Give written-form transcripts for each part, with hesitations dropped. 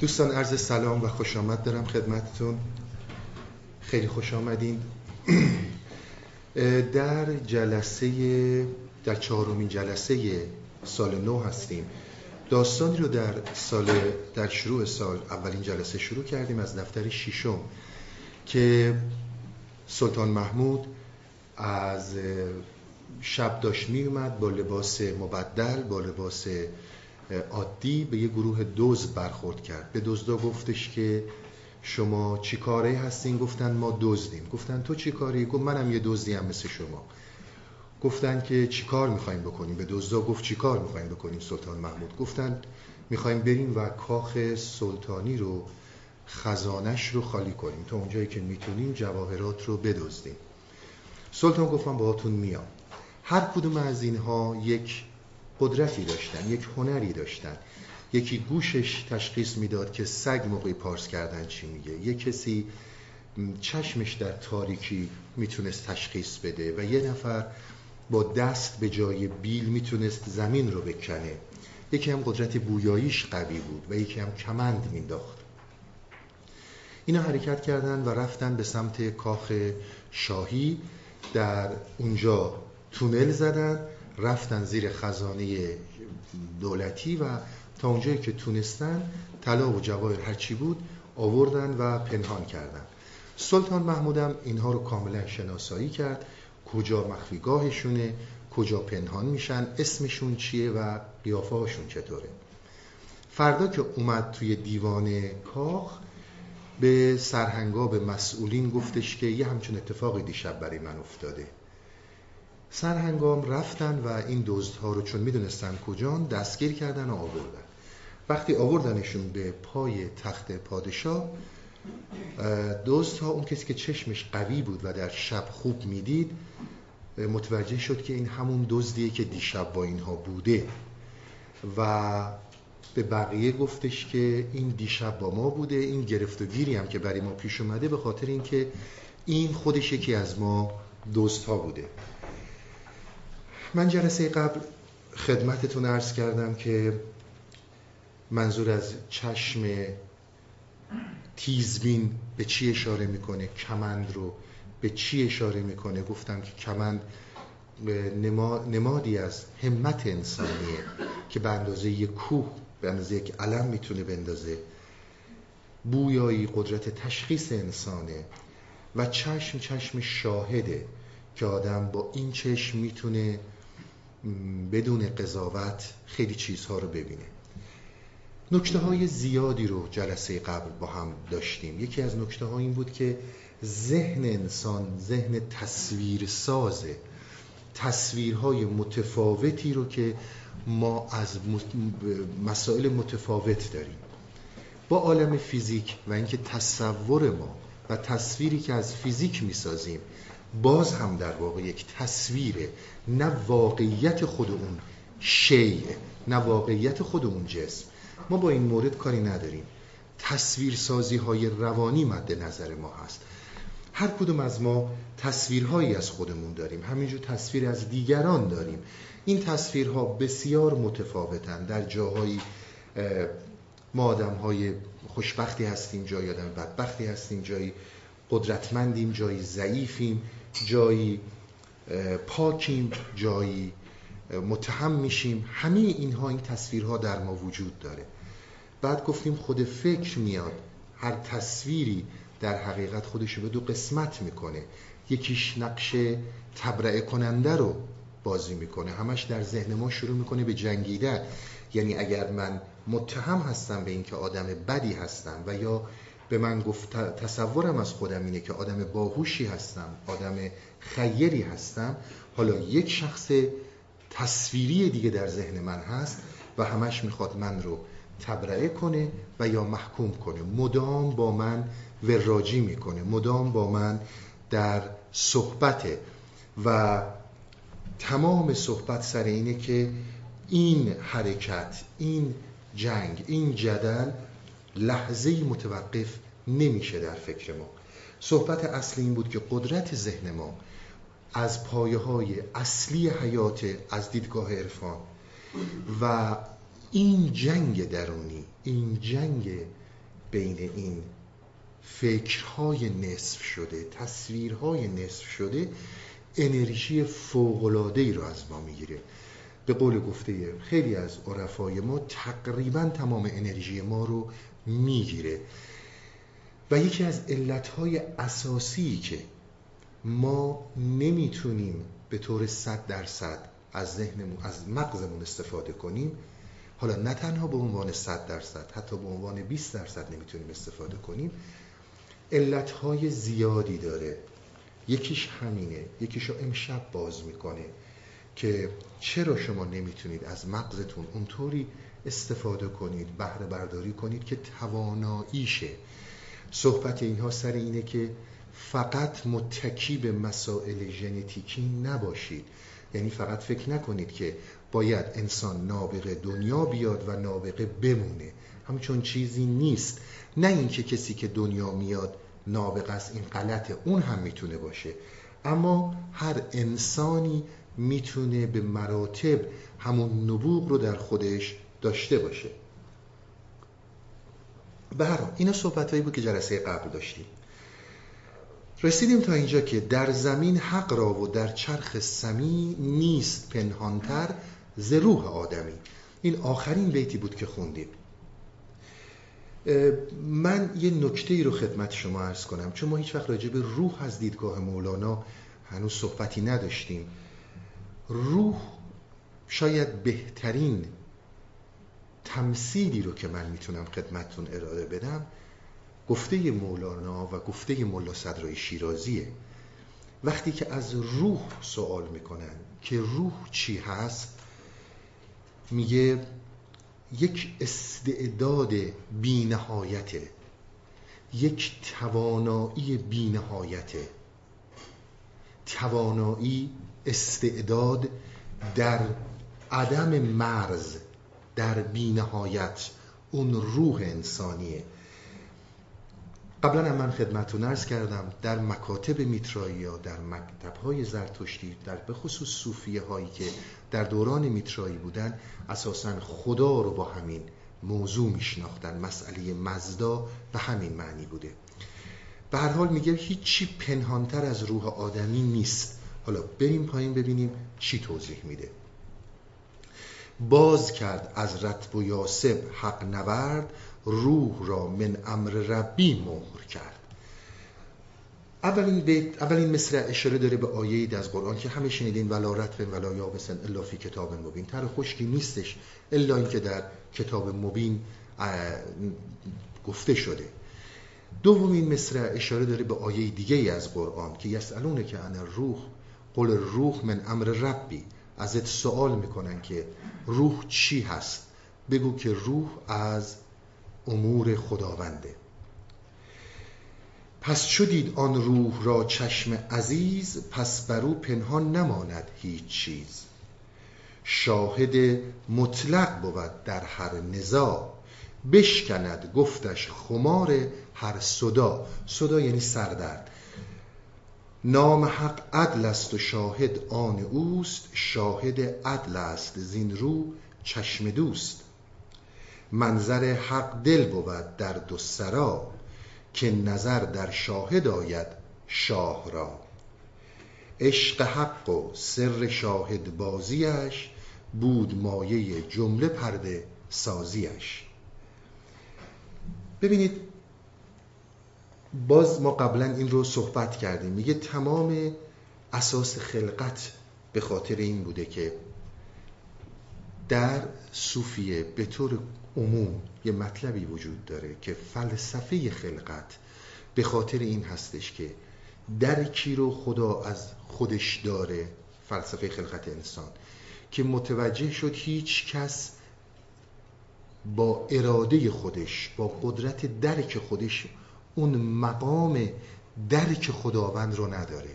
دوستان عرض سلام و خوش آمد دارم خدمتتون. خیلی خوش آمدین. در 4مین جلسه سال نو هستیم. داستانی رو در شروع سال اولین جلسه شروع کردیم از دفتر 6م که سلطان محمود از شب داشت می اومد با لباس مبدل، با لباس عادی به یه گروه دزد برخورد کرد. به دزدا گفتش که شما چی کاره هستین؟ گفتن ما دزدیم. گفتن تو چی کاری؟ گفت منم یه دزدی هم مثل شما. گفتن که چی کار میخواییم بکنیم؟ به دزدا گفت چی کار میخواییم بکنیم سلطان محمود؟ گفتن میخواییم بریم و کاخ سلطانی رو، خزانش رو خالی کنیم، تا اونجایی که میتونیم جواهرات رو بدزدیم. سلطان گفت من باهاتون میام. هر کدوم از اینها یک قدرتی داشتن، یک هنری داشتن. یکی گوشش تشخیص میداد که سگ موقعی پارس کردن چی میگه، یک کسی چشمش در تاریکی میتونست تشخیص بده و یه نفر با دست به جای بیل میتونست زمین رو بکنه. یکی هم قدرت بویاییش قوی بود و یکی هم کمند مینداخت. اینا حرکت کردن و رفتن به سمت کاخ شاهی. در اونجا تونل زدن، رفتن زیر خزانه دولتی و تا اونجایی که تونستن طلا و جواهر هرچی بود آوردن و پنهان کردن. سلطان محمودم اینها رو کاملا شناسایی کرد، کجا مخفیگاهشونه، کجا پنهان میشن، اسمشون چیه و قیافه‌هاشون چطوره. فردا که اومد توی دیوان کاخ به سرهنگا، به مسئولین گفتش که یه همچون اتفاقی دیشب برای من افتاده. سرهنگام رفتن و این دزدها رو چون میدونستن کجان دستگیر کردن و آوردن. وقتی آوردنشون به پای تخت پادشاه، دزدها، اون کسی که چشمش قوی بود و در شب خوب میدید، متوجه شد که این همون دزدیه که دیشب با اینها بوده و به بقیه گفتش که این دیشب با ما بوده، این گرفت و گیری هم که برای ما پیش اومده به خاطر اینکه این خودش یکی از ما دزدها بوده. من جلسه قبل خدمتتون عرض کردم که منظور از چشم تیزبین به چی اشاره میکنه، کمند رو به چی اشاره میکنه. گفتم که کمند نمادی از همت انسانیه که به اندازه یک کوه، به اندازه یک علم میتونه بندازه. بویایی قدرت تشخیص انسانه و چشم، چشم شاهده که آدم با این چشم میتونه بدون قضاوت خیلی چیزها رو ببینه. نکته‌های زیادی رو جلسه قبل با هم داشتیم. یکی از نکته‌ها این بود که ذهن انسان ذهن تصویرسازه. تصویرهای متفاوتی رو که ما از مسائل متفاوت داریم با عالم فیزیک و اینکه تصور ما و تصویری که از فیزیک میسازیم باز هم در واقع یک تصویره، نه واقعیت خود اون شیء، نه واقعیت خود اون جسم. ما با این مورد کاری نداریم. تصویرسازی های روانی مد نظر ما هست. هر کدوم از ما تصویرهایی از خودمون داریم، همینجور تصویر از دیگران داریم. این تصویرها بسیار متفاوتن. در جاهایی ما آدم‌های خوشبختی هستیم، جایی آدم بدبختی هستیم، جایی قدرتمندیم، جایی ضعیفیم، جایی پاکیم، جایی متهم میشیم. همه اینها، این تصویرها در ما وجود داره. بعد گفتیم خود فکر میاد، هر تصویری در حقیقت خودش رو به دو قسمت میکنه. یکیش نقش تبرئه کننده رو بازی میکنه، همش در ذهن ما شروع میکنه به جنگیدن. یعنی اگر من متهم هستم به اینکه آدم بدی هستم و یا به من گفت تصورم از خودم اینه که آدم باهوشی هستم، آدم خیری هستم، حالا یک شخص تصویری دیگه در ذهن من هست و همش میخواد من رو تبرئه کنه و یا محکوم کنه. مدام با من وراجی میکنه، مدام با من در صحبته و تمام صحبت سر اینه که این حرکت، این جنگ، این جدل لحظه‌ای متوقف نمیشه در فکر ما. صحبت اصلی این بود که قدرت ذهن ما از پایه‌های اصلی حیات، از دیدگاه عرفان و این جنگ درونی، این جنگ بین این فکرهای نصف شده، تصویرهای نصف شده، انرژی فوق‌العاده‌ای رو از ما میگیره. به قول گفته خیلی از عرفای ما تقریبا تمام انرژی ما رو میگیره. و یکی از علتهای اساسی که ما نمیتونیم به طور 100% از ذهنمون، از مغزمون استفاده کنیم، حالا نه تنها به عنوان 100%، حتی به عنوان 20% نمیتونیم استفاده کنیم، علتهای زیادی داره. یکیش همینه، یکیشو امشب باز میکنه که چرا شما نمیتونید از مغزتون اونطوری استفاده کنید، بهره برداری کنید که تواناییشه. صحبت اینها سر اینه که فقط متکی به مسائل ژنتیکی نباشید، یعنی فقط فکر نکنید که باید انسان نابغه دنیا بیاد و نابغه بمونه، همچون چیزی نیست. نه اینکه کسی که دنیا میاد نابغه است، این غلطه، اون هم میتونه باشه، اما هر انسانی میتونه به مراتب همون نبوغ رو در خودش داشته باشه. به هر حال اینا صحبتایی بود که جلسه قبل داشتیم. رسیدیم تا اینجا که در زمین حق را و در چرخ سمی نیست پنهانتر ز روح آدمی. این آخرین بیتی بود که خوندیم. من یه نکته‌ای رو خدمت شما عرض کنم، چون ما هیچ وقت راجع به روح از دیدگاه مولانا هنوز صحبتی نداشتیم. روح شاید بهترین تمثیلی رو که من میتونم خدمتتون ارائه بدم گفته مولانا و گفته ملا صدرای شیرازیه. وقتی که از روح سوال میکنن که روح چی هست، میگه یک استعداد بی‌نهایته، یک توانایی بی‌نهایته. توانایی، استعداد در عدم مرز، در بی‌نهایت، اون روح انسانیه. قبلا هم من خدمتتون عرض کردم در مکاتب میترایی ها، در مکتب‌های زرتشتی، در به خصوص صوفیه هایی که در دوران میترایی بودن، اساساً خدا رو با همین موضوع میشناختن. مسئله مزدا به همین معنی بوده. به هر حال میگه هیچی پنهانتر از روح آدمی نیست. حالا بریم پایین ببینیم چی توضیح میده. باز کرد از رطب و یاسب حق نورد، روح را من امر ربی مهر کرد. اولین مصرع اشاره داره به آیه‌ای از قرآن که همه شنیدین، ولا رطب ولا یابس الا فی کتاب مبین. تر خشکی نیستش الا اینکه در کتاب مبین گفته شده. دومین مصرع اشاره داره به آیه دیگه از قرآن که یسألونه که عن الروح قل الروح من امر ربی. ازت سوال میکنن که روح چی هست، بگو که روح از امور خداونده. پس چو دید آن روح را چشم عزیز، پس بر او پنهان نماند هیچ چیز. شاهد مطلق بود در هر نزاع، بشکند گفتش خمار هر صدا. صدا یعنی سردرد. نام حق عدل است و شاهد آن اوست، شاهد عدل است زین رو چشم دوست. منظر حق دل بود در دو سرا، که نظر در شاهد آید شاه را. عشق حق و سر شاهد بازیش، بود مایه جمله پرده سازیش. ببینید باز ما قبلا این رو صحبت کردیم، میگه تمام اساس خلقت به خاطر این بوده که در صوفیه به طور عموم یه مطلبی وجود داره که فلسفه خلقت به خاطر این هستش که درکی رو خدا از خودش داره، فلسفه خلقت انسان، که متوجه شد هیچ کس با اراده خودش، با قدرت درک خودش، اون مقام درک خداوند رو نداره.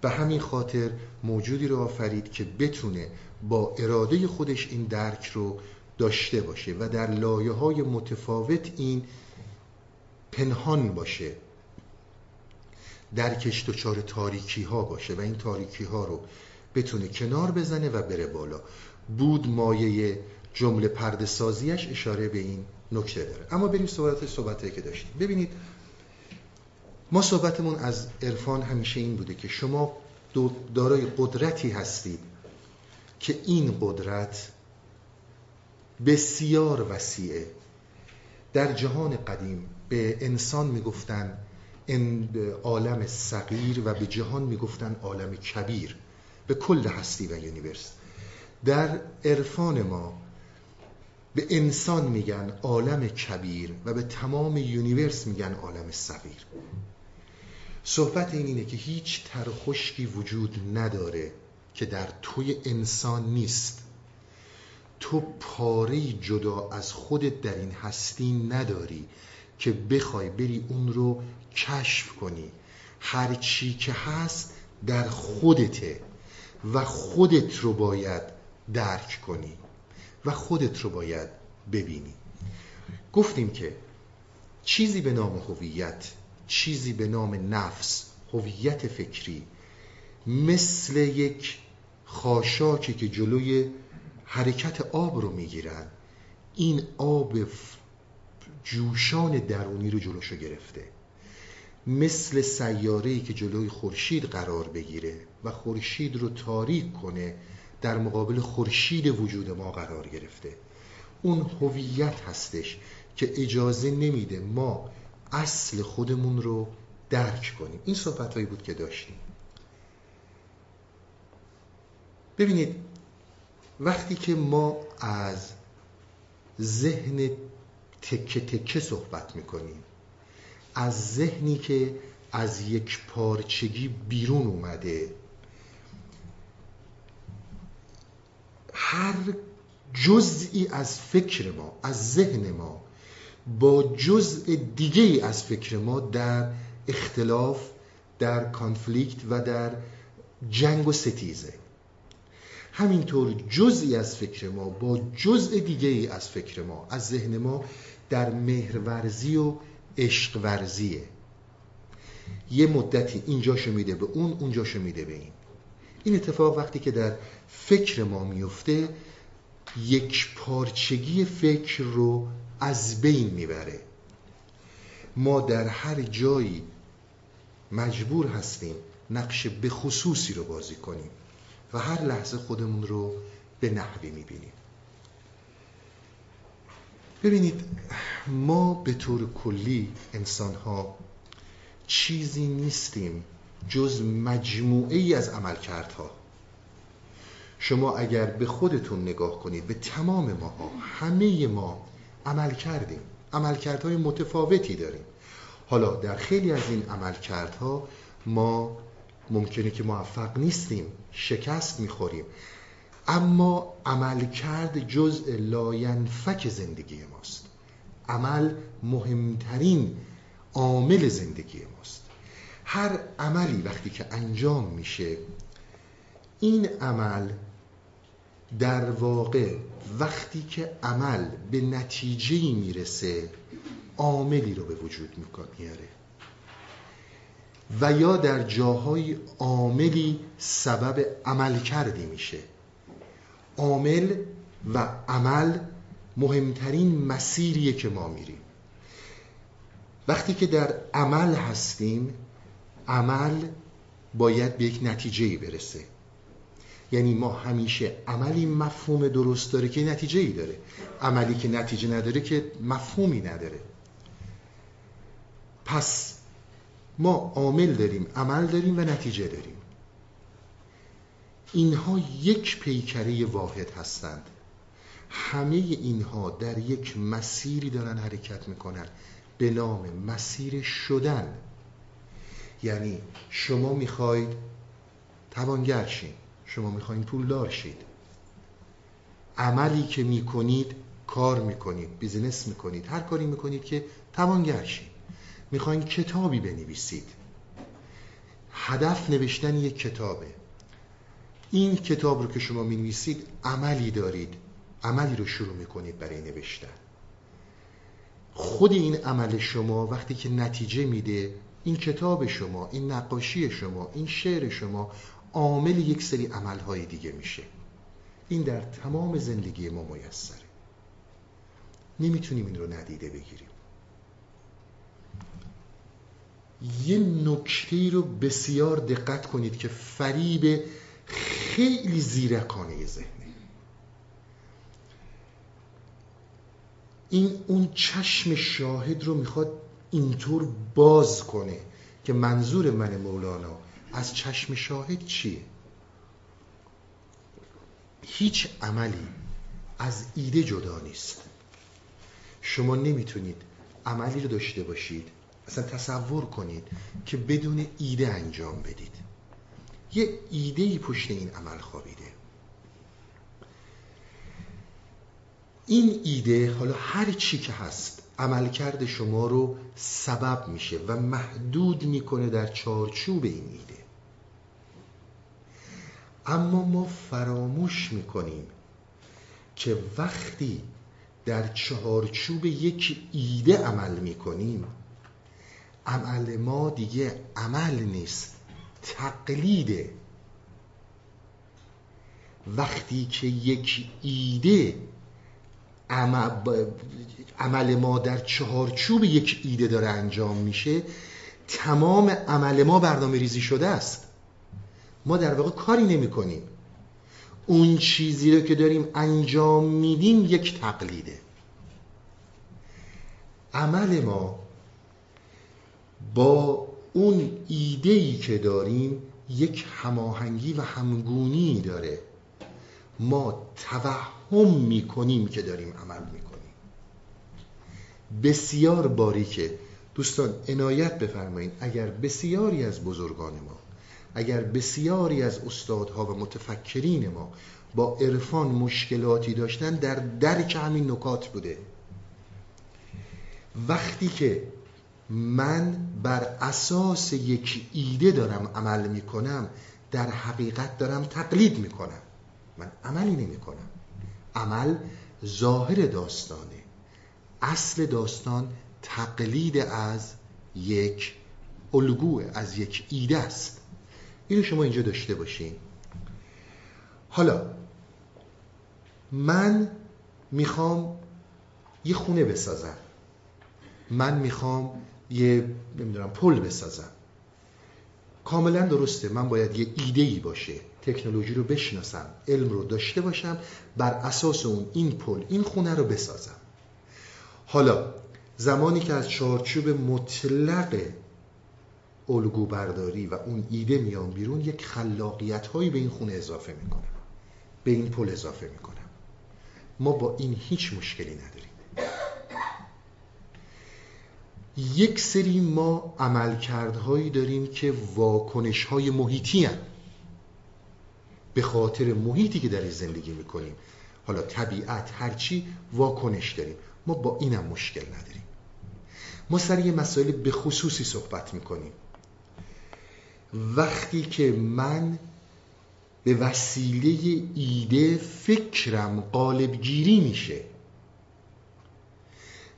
به همین خاطر موجودی رو آفرید که بتونه با اراده خودش این درک رو داشته باشه و در لایه‌های متفاوت این پنهان باشه، درکش دچار تاریکی‌ها باشه و این تاریکی‌ها رو بتونه کنار بزنه و بره بالا. بود مایه جمله پرده سازیش اشاره به این نکته داره. اما بریم صحبتایی که داشتیم. ببینید ما صحبتمون از عرفان همیشه این بوده که شما دارای قدرتی هستید که این قدرت بسیار وسیعه. در جهان قدیم به انسان میگفتن عالم صغیر و به جهان میگفتن عالم کبیر، به کل هستی و یونیورس. در عرفان ما به انسان میگن عالم کبیر و به تمام یونیورس میگن عالم صغیر. صحبت اینه که هیچ تر خشکی وجود نداره که در توی انسان نیست. تو پاره‌ای جدا از خودت در این هستی نداری که بخوای بری اون رو کشف کنی. هر چی که هست در خودته و خودت رو باید درک کنی و خودت رو باید ببینی. گفتیم که چیزی به نام هویت، چیزی به نام نفس، هویت فکری مثل یک خاشاکی که جلوی حرکت آب رو میگیرن، این آب جوشان درونی رو جلوشو گرفته. مثل سیاره‌ای که جلوی خورشید قرار بگیره و خورشید رو تاریک کنه، در مقابل خورشید وجود ما قرار گرفته. اون هویت هستش که اجازه نمیده ما اصل خودمون رو درک کنیم. این صحبتایی بود که داشتیم. ببینید وقتی که ما از ذهن تکه تکه صحبت میکنیم، از ذهنی که از یک پارچگی بیرون اومده، هر جزئی از فکر ما، از ذهن ما با جزء دیگه‌ای از فکر ما در اختلاف، در کانفلیکت و در جنگ و ستیزه. همینطور جزئی از فکر ما با جزء دیگه‌ای از فکر ما، از ذهن ما، در مهرورزی و عشقورزیه. یه مدتی اینجاشو میده به اون، اونجاشو میده به این. این اتفاق وقتی که در فکر ما میفته، یک پارچگی فکر رو از بین میبره. ما در هر جایی مجبور هستیم نقش به خصوصی رو بازی کنیم و هر لحظه خودمون رو به نحوی میبینیم. ببینید ما به طور کلی انسان‌ها چیزی نیستیم جز مجموعه ای از عملکردها. شما اگر به خودتون نگاه کنید، به تمام ماها، همه ما عمل کردیم، عملکردهای متفاوتی داریم. حالا در خیلی از این عملکردها ما ممکنه که موفق نیستیم، شکست میخوریم، اما عملکرد جزء لاینفک زندگی ماست. عمل مهمترین عامل زندگی ماست. هر عملی وقتی که انجام میشه، این عمل در واقع وقتی که عمل به نتیجه‌ای میرسه، عاملی رو به وجود میاره و یا در جاهای عاملی سبب عمل کردی میشه. عامل و عمل مهمترین مسیریه که ما میریم. وقتی که در عمل هستیم، عمل باید به یک نتیجه‌ای برسه. یعنی ما همیشه عملی مفهوم درست داره که نتیجه‌ای داره. عملی که نتیجه نداره که مفهومی نداره. پس ما عامل داریم، عمل داریم و نتیجه داریم. اینها یک پیکره واحد هستند. همه اینها در یک مسیری دارن حرکت میکنن به نام مسیر شدن. یعنی شما میخواید توانگر شید، شما میخواید پولدار شید. عملی که میکنید، کار میکنید، بیزینس میکنید، هر کاری میکنید که توانگر شید. میخواین کتابی بنویسید، هدف نوشتن یک کتابه. این کتاب رو که شما می‌نویسید، عملی دارید، عملی رو شروع می‌کنید برای نوشتن. خود این عمل شما وقتی که نتیجه میده، این کتاب شما، این نقاشی شما، این شعر شما، عامل یک سری عمل‌های دیگه میشه. این در تمام زندگی ما میسره. نمیتونیم این رو ندیده بگیریم. یه نکته‌ای رو بسیار دقت کنید که فریب خیلی زیرکانه ذهنه. این اون چشم شاهد رو میخواد اینطور باز کنه که منظور من مولانا از چشم شاهد چیه؟ هیچ عملی از ایده جدا نیست. شما نمیتونید عملی رو داشته باشید، اصلا تصور کنید که بدون ایده انجام بدید. یه ایده‌ای پشت این عمل خوابیده. این ایده حالا هر چی که هست عملکرد شما رو سبب میشه و محدود میکنه در چارچوب این ایده. اما ما فراموش میکنیم که وقتی در چارچوب یک ایده عمل میکنیم، عمل ما دیگه عمل نیست، تقلیده. وقتی که یک ایده عمل ما در چهارچوب یک ایده داره انجام میشه، تمام عمل ما برنامه ریزی شده است. ما در واقع کاری نمی کنیم. اون چیزی رو که داریم انجام میدیم یک تقلیده. عمل ما با اون ایده‌ای که داریم یک هماهنگی و همگونی داره. ما توهم میکنیم که داریم عمل میکنیم. بسیار باریکه دوستان، عنایت بفرمایید. اگر بسیاری از بزرگان ما، اگر بسیاری از استادها و متفکرین ما با عرفان مشکلاتی داشتن، در درک همین نکات بوده. وقتی که من بر اساس یک ایده دارم عمل میکنم، در حقیقت دارم تقلید میکنم، من عملی نمیکنم. عمل ظاهر داستانه، اصل داستان تقلید از یک الگوه، از یک ایده است. اینو شما اینجا داشته باشین. حالا من میخوام یه خونه بسازم، من میخوام یه پل بسازم. کاملا درسته، من باید یه ایده‌ای باشه، تکنولوژی رو بشناسم، علم رو داشته باشم، بر اساس اون این پل، این خونه رو بسازم. حالا زمانی که از چارچوب مطلق الگو برداری و اون ایده میام بیرون، یک خلاقیت هایی به این خونه اضافه میکنم، به این پل اضافه میکنم. ما با این هیچ مشکلی نداریم. یک سری ما عملکردهایی داریم که واکنش‌های محیطی هستند، به خاطر محیطی که در زندگی می‌کنیم. حالا طبیعت، هرچی، واکنش داریم. ما با اینم مشکل نداریم. ما سر یه مسائل به خصوصی صحبت می‌کنیم. وقتی که من به وسیله ایده فکرم قالب‌گیری میشه،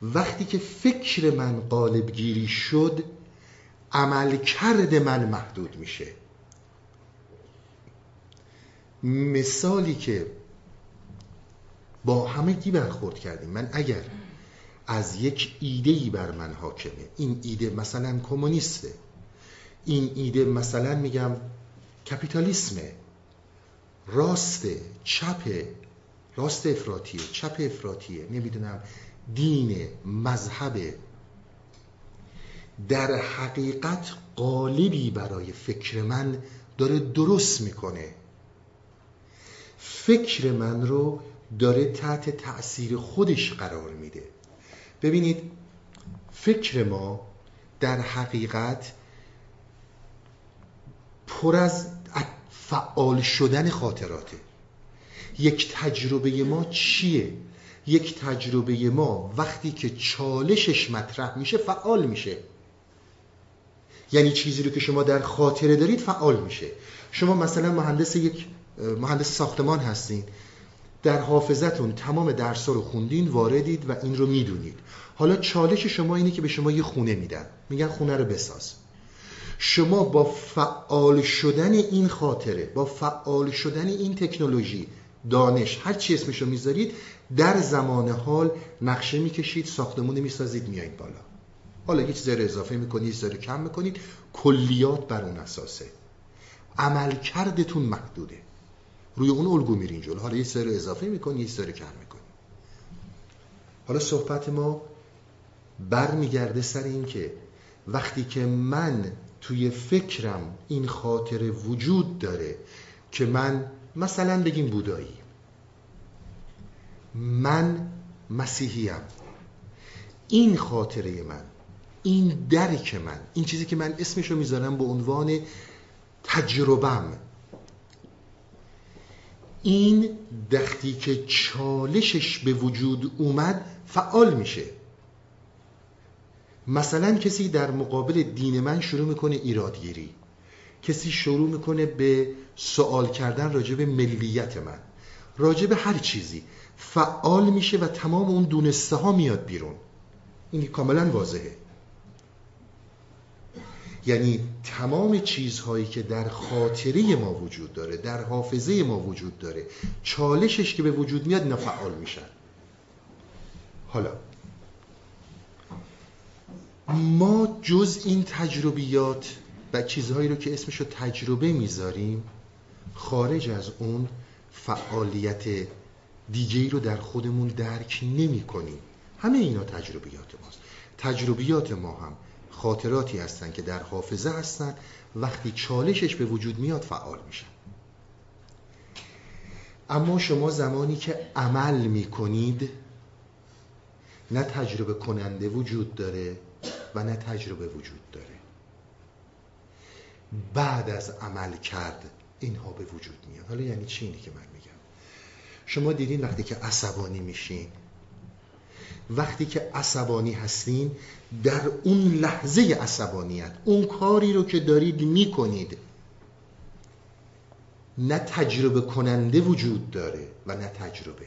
وقتی که فکر من قالب گیری شد، عملکرد من محدود میشه. مثالی که با همگی برخورد کردیم، من اگر از یک ایده‌ای بر من حاکمه، این ایده مثلا کمونیسته، این ایده مثلا میگم کپیتالیسمه، راسته، چپه، راست افراطیه، چپ افراطیه، نمیدونم دین، مذهب، در حقیقت قالبی برای فکر من داره درست میکنه. فکر من رو داره تحت تأثیر خودش قرار میده. ببینید فکر ما در حقیقت پر از فعال شدن خاطراته. یک تجربه ما چیه؟ یک تجربه ما وقتی که چالشش مطرح میشه فعال میشه. یعنی چیزی رو که شما در خاطره دارید فعال میشه. شما مثلا مهندس ساختمان هستین، در حافظتون تمام درس‌ها رو خوندین، واردید و این رو میدونید. حالا چالش شما اینه که به شما یه خونه میدن، میگن خونه رو بساز. شما با فعال شدن این خاطره، با فعال شدن این تکنولوژی، دانش، هر چی اسمشو میذارید، در زمان حال نقشه میکشید، ساختمون میسازید، میایید بالا. حالا یه چیزی رو اضافه میکنید، یه چیزی رو کم میکنید، کلیات بر اون اساسه. عملکردتون محدوده، روی اون الگو میرین جلو. حالا یه سری اضافه میکنی، یه سری کم میکنی. حالا صحبت ما برمیگرده سر این که وقتی که من توی فکرم این خاطره وجود داره که من مثلا بگیم بودایی، من مسیحیم، این خاطره من، این درک من، این چیزی که من اسمشو میذارم به عنوان تجربم، این دختی که چالشش به وجود اومد فعال میشه. مثلا کسی در مقابل دین من شروع میکنه ایرادگیری، کسی شروع میکنه به سوال کردن راجع به ملیت من، راجع به هر چیزی فعال میشه و تمام اون دونسته ها میاد بیرون. این کاملا واضحه. یعنی تمام چیزهایی که در خاطره ما وجود داره، در حافظه ما وجود داره، چالشش که به وجود میاد نفعال میشن. حالا ما جز این تجربیات و چیزهایی رو که اسمشو تجربه میذاریم، خارج از اون فعالیت دیگه‌ای رو در خودمون درک نمی کنیم. همه اینا تجربیات ماست. تجربیات ما هم خاطراتی هستن که در حافظه هستن، وقتی چالشش به وجود میاد فعال میشن. اما شما زمانی که عمل میکنید، نه تجربه کننده وجود داره و نه تجربه وجود داره. بعد از عمل کرد اینها به وجود میاد. حالا یعنی چی اینی که من میگم؟ شما دیدین وقتی که عصبانی میشین، وقتی که عصبانی هستین، در اون لحظه عصبانیت اون کاری رو که دارید میکنید، نه تجربه کننده وجود داره و نه تجربه.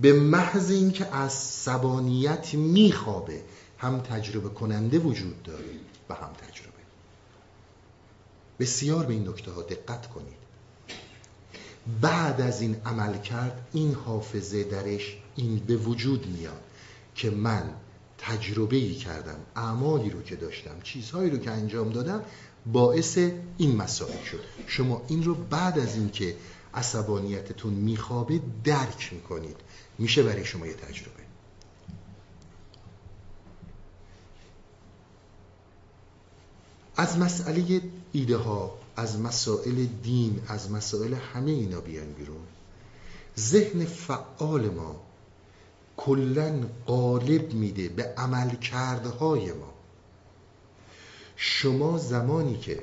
به محض این که عصبانیت میخوابه، هم تجربه کننده وجود داره و هم تجربه. بسیار به این نکته ها دقت کنید. بعد از این عمل کرد، این حافظه درش این به وجود میاد که من تجربه‌ای کردم، اعمالی رو که داشتم، چیزهایی رو که انجام دادم باعث این مسائل شد. شما این رو بعد از این که عصبانیتتون میخوابه درک میکنید، میشه برای شما یه تجربه. از مسئله ایده ها، از مسائل دین، از مسائل همه اینا بیان بیرون، ذهن فعال ما کلن غالب میده به عملکردهای ما. شما زمانی که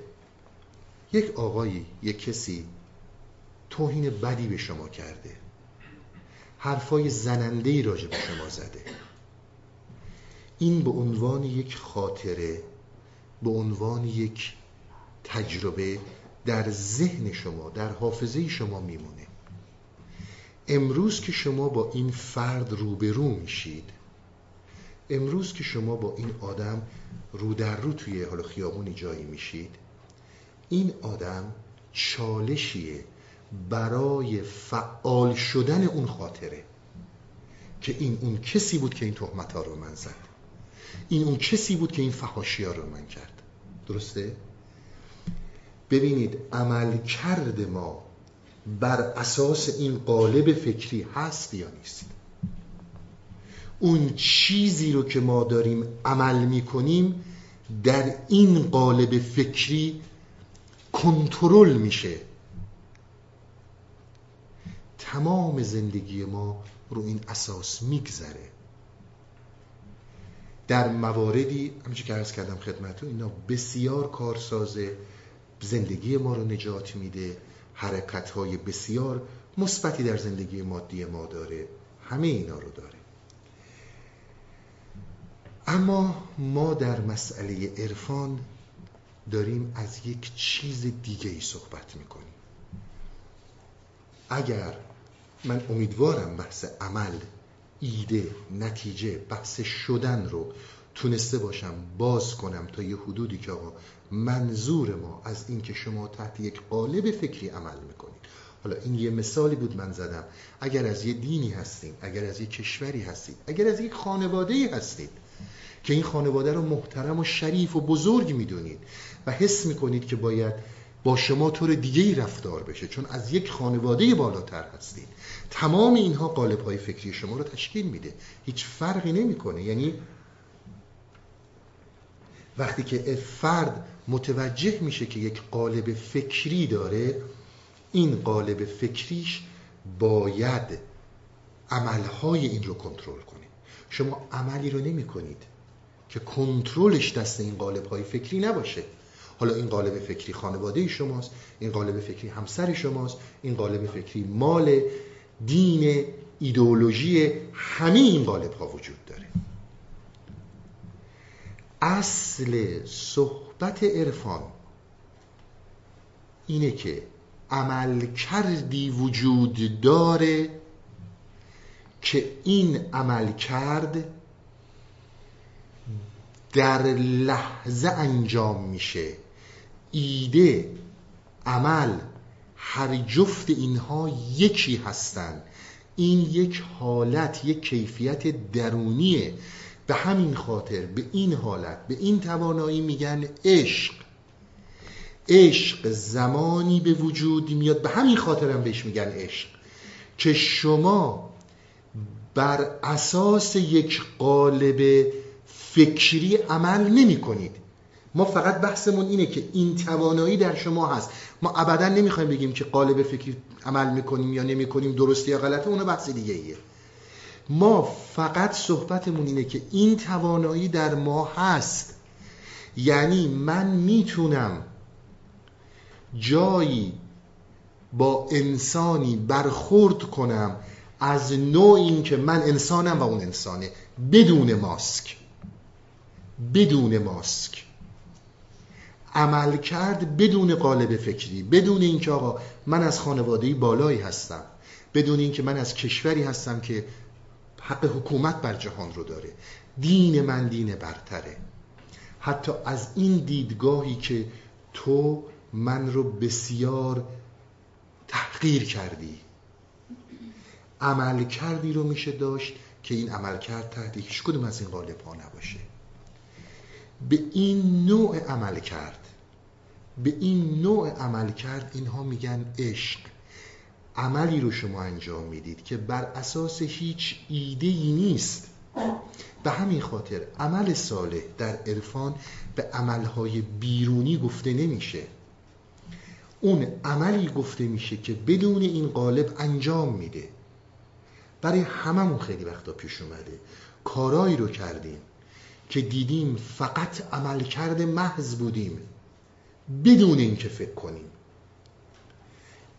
یک آقایی، یک کسی توهین بدی به شما کرده، حرفای زننده‌ای راجع به شما زده، این به عنوان یک خاطره، به عنوان یک تجربه در ذهن شما، در حافظه شما میمونه. امروز که شما با این فرد روبرو میشید، امروز که شما با این آدم رو در رو توی حال خیابونی جایی میشید، این آدم چالشیه برای فعال شدن اون خاطره که این اون کسی بود که این تهمت‌ها رو من زد، این اون کسی بود که این فحاشی‌ها رو من کرد. درسته؟ ببینید عمل کرد ما بر اساس این قالب فکری هست یا نیست. اون چیزی رو که ما داریم عمل میکنیم در این قالب فکری کنترل میشه. تمام زندگی ما رو این اساس میگذره. در مواردی همچنین که عرض کردم خدمتتون، اینا بسیار کارسازه، زندگی ما رو نجات میده، حرکت‌های بسیار مثبتی در زندگی مادی ما داره، همه اینا رو داره. اما ما در مسئله عرفان داریم از یک چیز دیگه‌ای صحبت میکنیم. اگر من امیدوارم بحث عمل، ایده، نتیجه، بحث شدن رو تونسته باشم باز کنم تا یه حدودی که آقا منظور ما از این که شما تحت یک قالب فکری عمل میکنید، حالا این یه مثالی بود من زدم. اگر از یه دینی هستید، اگر از یه کشوری هستید، اگر از یک خانواده‌ای هستید که این خانواده رو محترم و شریف و بزرگ می‌دونید و حس می‌کنید که باید با شما طور دیگه‌ای رفتار بشه چون از یک خانواده بالاتر هستید، تمام اینها قالب‌های فکری شما رو تشکیل میده، هیچ فرقی نمی‌کنه. یعنی وقتی که فرد متوجه میشه که یک قالب فکری داره، این قالب فکریش باید عملهای این رو کنترل کنه. شما عملی رو نمی کنید که کنترلش دست این قالب‌های فکری نباشه. حالا این قالب فکری خانواده شماست، این قالب فکری همسر شماست، این قالب فکری مال، دین، ایدئولوژی، همه این قالب‌ها وجود داره. اصل صحبت عرفان اینه که عمل کردی وجود داره که این عمل کرد در لحظه انجام میشه. ایده، عمل، هر جفت اینها یکی هستن. این یک حالت، یک کیفیت درونیه. به همین خاطر به این حالت، به این توانایی میگن عشق. عشق زمانی به وجود میاد، به همین خاطر هم بهش میگن عشق، که شما بر اساس یک قالب فکری عمل نمی کنید. ما فقط بحثمون اینه که این توانایی در شما هست. ما ابدا نمیخوایم بگیم که قالب فکری عمل میکنیم یا نمیکنیم، درسته یا غلطه، اون بحث دیگه ایه. ما فقط صحبتمون اینه که این توانایی در ما هست. یعنی من میتونم جایی با انسانی برخورد کنم از نوع این که من انسانم و اون انسانه، بدون ماسک، عمل کرد بدون قالب فکری، بدون اینکه آقا من از خانوادهی بالایی هستم، بدون اینکه من از کشوری هستم که حق حکومت بر جهان رو داره، دین من دین برتره. حتی از این دیدگاهی که تو من رو بسیار تحقیر کردی، عمل کردی رو میشه داشت که این عمل کرد تحت هیچ کدوم از این قالب ها نباشه. به این نوع عمل کرد، اینها میگن عشق. عملی رو شما انجام میدید که بر اساس هیچ ایده‌ای نیست. به همین خاطر عمل صالح در عرفان به عملهای بیرونی گفته نمیشه. اون عملی گفته میشه که بدون این قالب انجام میده. برای هممون خیلی وقتا پیش اومده کارایی رو کردیم که دیدیم فقط عمل کرده محض بودیم بدون این که فکر کنیم.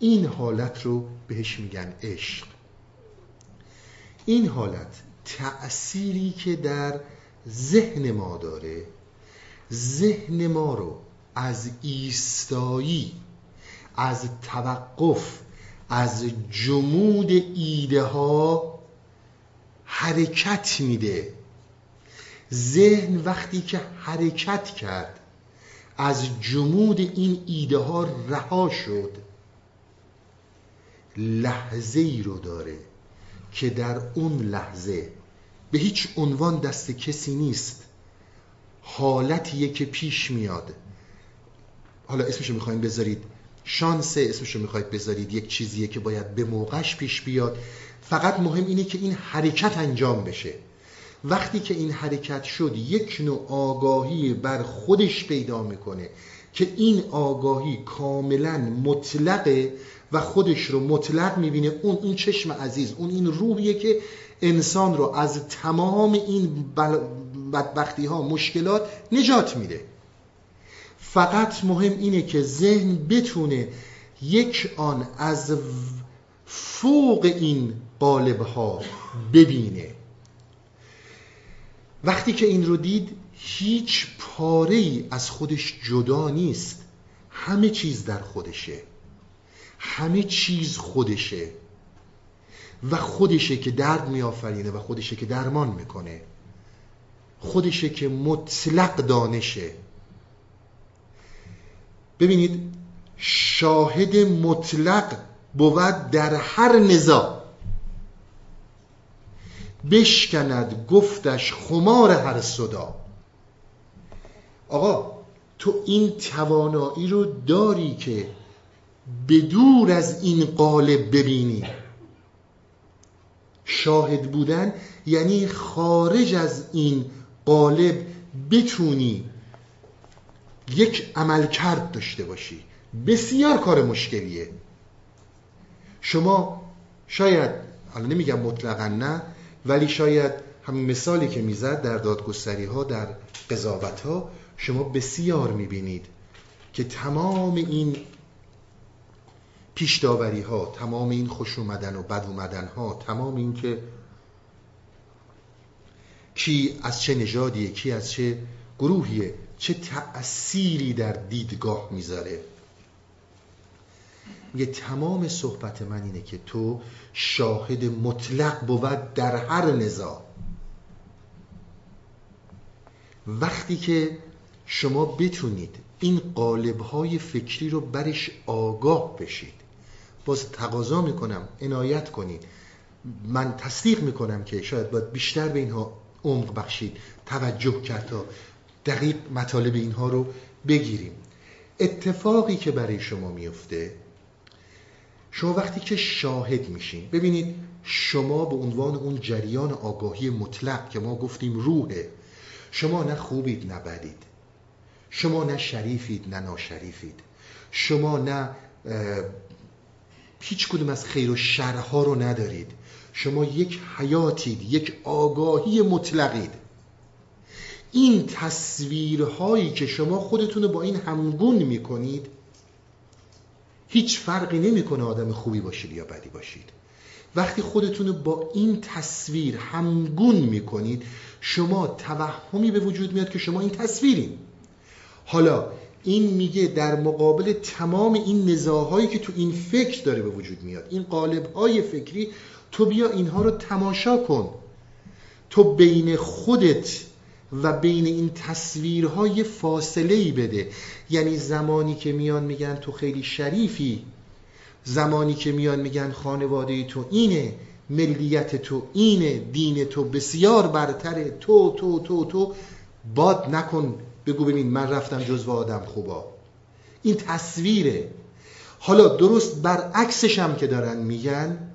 این حالت رو بهش میگن عشق. این حالت تأثیری که در ذهن ما داره، ذهن ما رو از ایستایی، از توقف، از جمود ایده ها حرکت میده. ذهن وقتی که حرکت کرد، از جمود این ایده ها رها شد، لحظه ای رو داره که در اون لحظه به هیچ عنوان دست کسی نیست، حالتیه که پیش میاد. حالا اسمشو میخوایم بذارید شانسه، اسمشو میخواید بذارید یک چیزیه که باید به موقعش پیش بیاد. فقط مهم اینه که این حرکت انجام بشه. وقتی که این حرکت شد، یک نوع آگاهی بر خودش پیدا میکنه که این آگاهی کاملا مطلقه و خودش رو مطلق میبینه. اون این چشم عزیز، اون این روحیه که انسان رو از تمام این بدبختی ها، مشکلات نجات میده. فقط مهم اینه که ذهن بتونه یک آن از فوق این قالب ها ببینه. وقتی که این رو دید، هیچ پاره‌ای از خودش جدا نیست، همه چیز در خودشه، همه چیز خودشه و خودشه که درد میآفرینه و خودشه که درمان میکنه، خودشه که مطلق دانشه. ببینید، شاهد مطلق بود در هر نزاع، بشکند گفتش خمار هر صدا. آقا تو این توانایی رو داری که بدور از این قالب ببینی. شاهد بودن یعنی خارج از این قالب بتونی یک عملکرد داشته باشی. بسیار کار مشکلیه. شما شاید، حالا نمیگم مطلقاً نه، ولی شاید همین مثالی که میزد در دادگستری ها، در قضاوت ها، شما بسیار میبینید که تمام این پیشداوری ها، تمام این خوش اومدن و بد اومدن ها، تمام این که کی از چه نژادیه، کی از چه گروهیه، چه تأثیری در دیدگاه میذاره. میگه تمام صحبت من اینه که تو شاهد مطلق بود در هر نزاع. وقتی که شما بتونید این قالب‌های فکری رو برش آگاه بشید، باز تقاضا میکنم عنایت کنید. من تصدیق میکنم که شاید باید بیشتر به اینها عمق بخشید، توجه کرد تا دقیق مطالب اینها رو بگیریم. اتفاقی که برای شما میفته، شما وقتی که شاهد میشین، ببینید شما به عنوان اون جریان آگاهی مطلق که ما گفتیم روحه، شما نه خوبید نه بدید، شما نه شریفید نه ناشریفید، شما نه هیچ کدوم از خیر و شرها رو ندارید، شما یک حیاتید، یک آگاهی مطلقید. این تصویرهایی که شما خودتون رو با این همگون میکنید، هیچ فرقی نمیکنه آدم خوبی باشید یا بدی باشید. وقتی خودتون رو با این تصویر همگون میکنید، شما توهمی به وجود میاد که شما این تصویرین. حالا این میگه در مقابل تمام این نزاع‌هایی که تو این فکر داره به وجود میاد، این قالب‌های فکری، تو بیا اینها رو تماشا کن. تو بین خودت و بین این تصویرها یه فاصله‌ای بده. یعنی زمانی که میان میگن تو خیلی شریفی، زمانی که میان میگن خانواده تو اینه، ملیت تو اینه، دین تو بسیار برتره، تو تو تو تو باد نکن، بگو ببین من رفتم جزو آدم خوبا. این تصویره. حالا درست برعکسش هم که دارن میگن،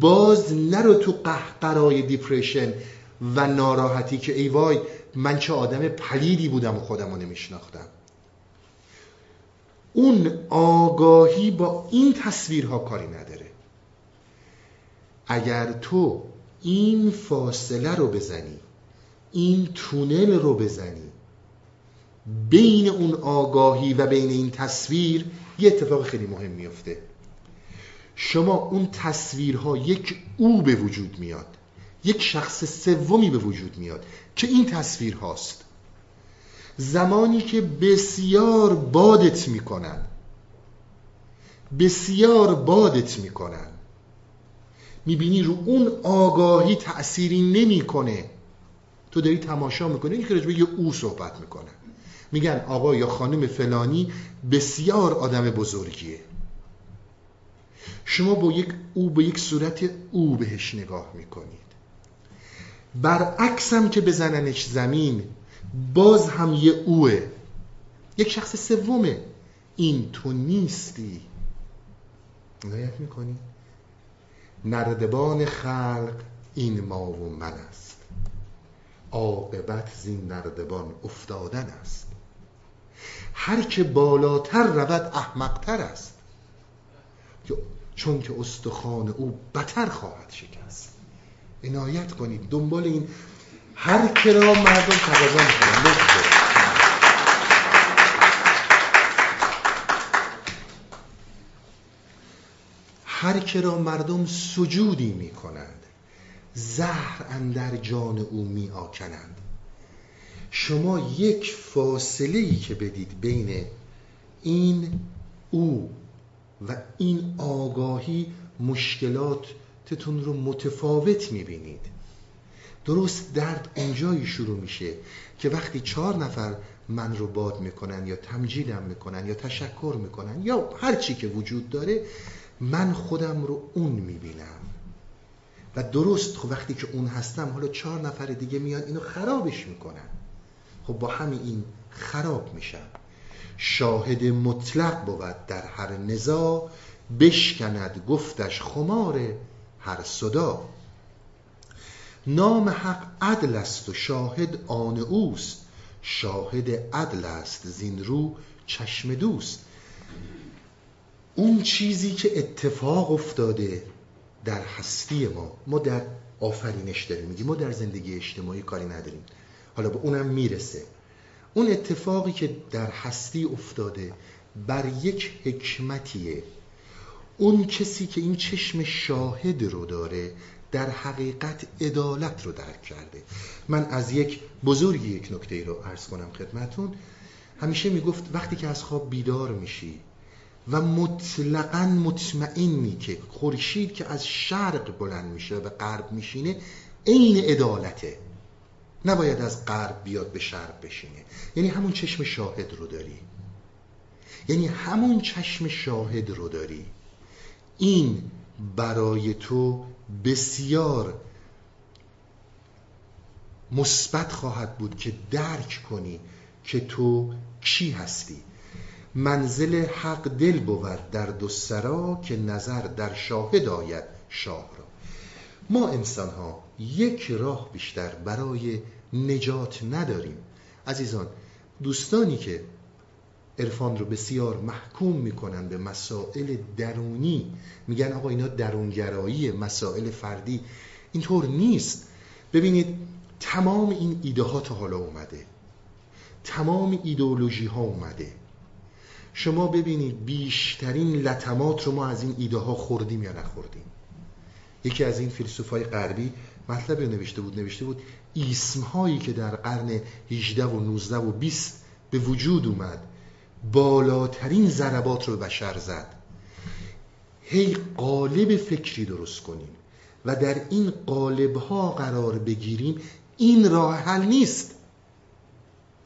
باز نرو تو قهقرای دیپریشن و ناراحتی که ای وای من چه آدم پلیدی بودم و خودم رو نمیشناختم. اون آگاهی با این تصویرها کاری نداره. اگر تو این فاصله رو بزنی، این تونل رو بزنی بین اون آگاهی و بین این تصویر، یه اتفاق خیلی مهم میفته. شما اون تصویرها یک او به وجود میاد، یک شخص سومی به وجود میاد که این تصویر هاست. زمانی که بسیار بادت میکنن، بسیار بادت میکنن، میبینی رو اون آگاهی تأثیری نمیکنه، تو داری تماشا میکنی. این که رجبه یه او صحبت میکنه، میگن آقا یا خانم فلانی بسیار آدم بزرگیه. شما با یک او، به یک صورت او بهش نگاه میکنید. برعکس هم که بزننش زمین، باز هم یه اوه، یک شخص سومه. این تو نیستی. نگاه میکنی نردبان خلق این ما و من است، عاقبت زین نردبان افتادن است. هر که بالاتر رود احمقتر است، چون که استخوان او بتر خواهد شکست. عنایت کنید، دنبال این هر که را مردم تقاضا می‌کنند. هر که را مردم سجودی می‌کنند، زهر اندر جان او می‌آکنند. شما یک فاصله‌ای که بدید بین این او و این آگاهی، مشکلاتتون رو متفاوت می‌بینید. درست درد اونجایی شروع میشه که وقتی 4 نفر من رو باد میکنن یا تمجیدم میکنن یا تشکر میکنن یا هر چی که وجود داره، من خودم رو اون میبینم و درست خب وقتی که اون هستم، حالا 4 نفر دیگه میان اینو خرابش میکنن، خب با همین این خراب میشم. شاهد مطلق بود در هر نزاع، بشکند گفتش خمار هر صدا. نام حق عدل است و شاهد آن اوست، شاهد عدل است زین رو چشم دوست. اون چیزی که اتفاق افتاده در هستی ما در آفرینش داریم، میگیم ما در زندگی اجتماعی کاری نداریم، حالا به اونم میرسه. اون اتفاقی که در هستی افتاده بر یک حکمتیه. اون کسی که این چشم شاهد رو داره در حقیقت عدالت رو درک کرده. من از یک بزرگی یک نکته رو عرض کنم خدمتون. همیشه میگفت وقتی که از خواب بیدار میشی و مطلقاً مطمئنی که خورشید که از شرق بلند میشه و به غرب میشینه عین عدالته، نباید از غرب بیاد به شرق بشینه، یعنی همون چشم شاهد رو داری، این برای تو بسیار مثبت خواهد بود که درک کنی که تو کی هستی. منزل حق دل بود در دو سرا، که نظر در شاهد آید شاه را. ما انسان ها یک راه بیشتر برای نجات نداریم. عزیزان، دوستانی که عرفان رو بسیار محکوم میکنن به مسائل درونی، میگن آقا اینا درونگرایی، مسائل فردی، اینطور نیست. ببینید تمام این ایده ها تا حالا اومده، تمام ایدئولوژی ها اومده. شما ببینید بیشترین لطمات رو ما از این ایده ها خوردیم یا نخوردیم. یکی از این فیلسوفای غربی مطلبی رو نوشته بود ایسم هایی که در قرن 18 و 19 و 20 به وجود اومد، بالاترین ضربات رو به بشر زد. هی قالب فکری درست کنیم و در این قالب ها قرار بگیریم، این راه حل نیست.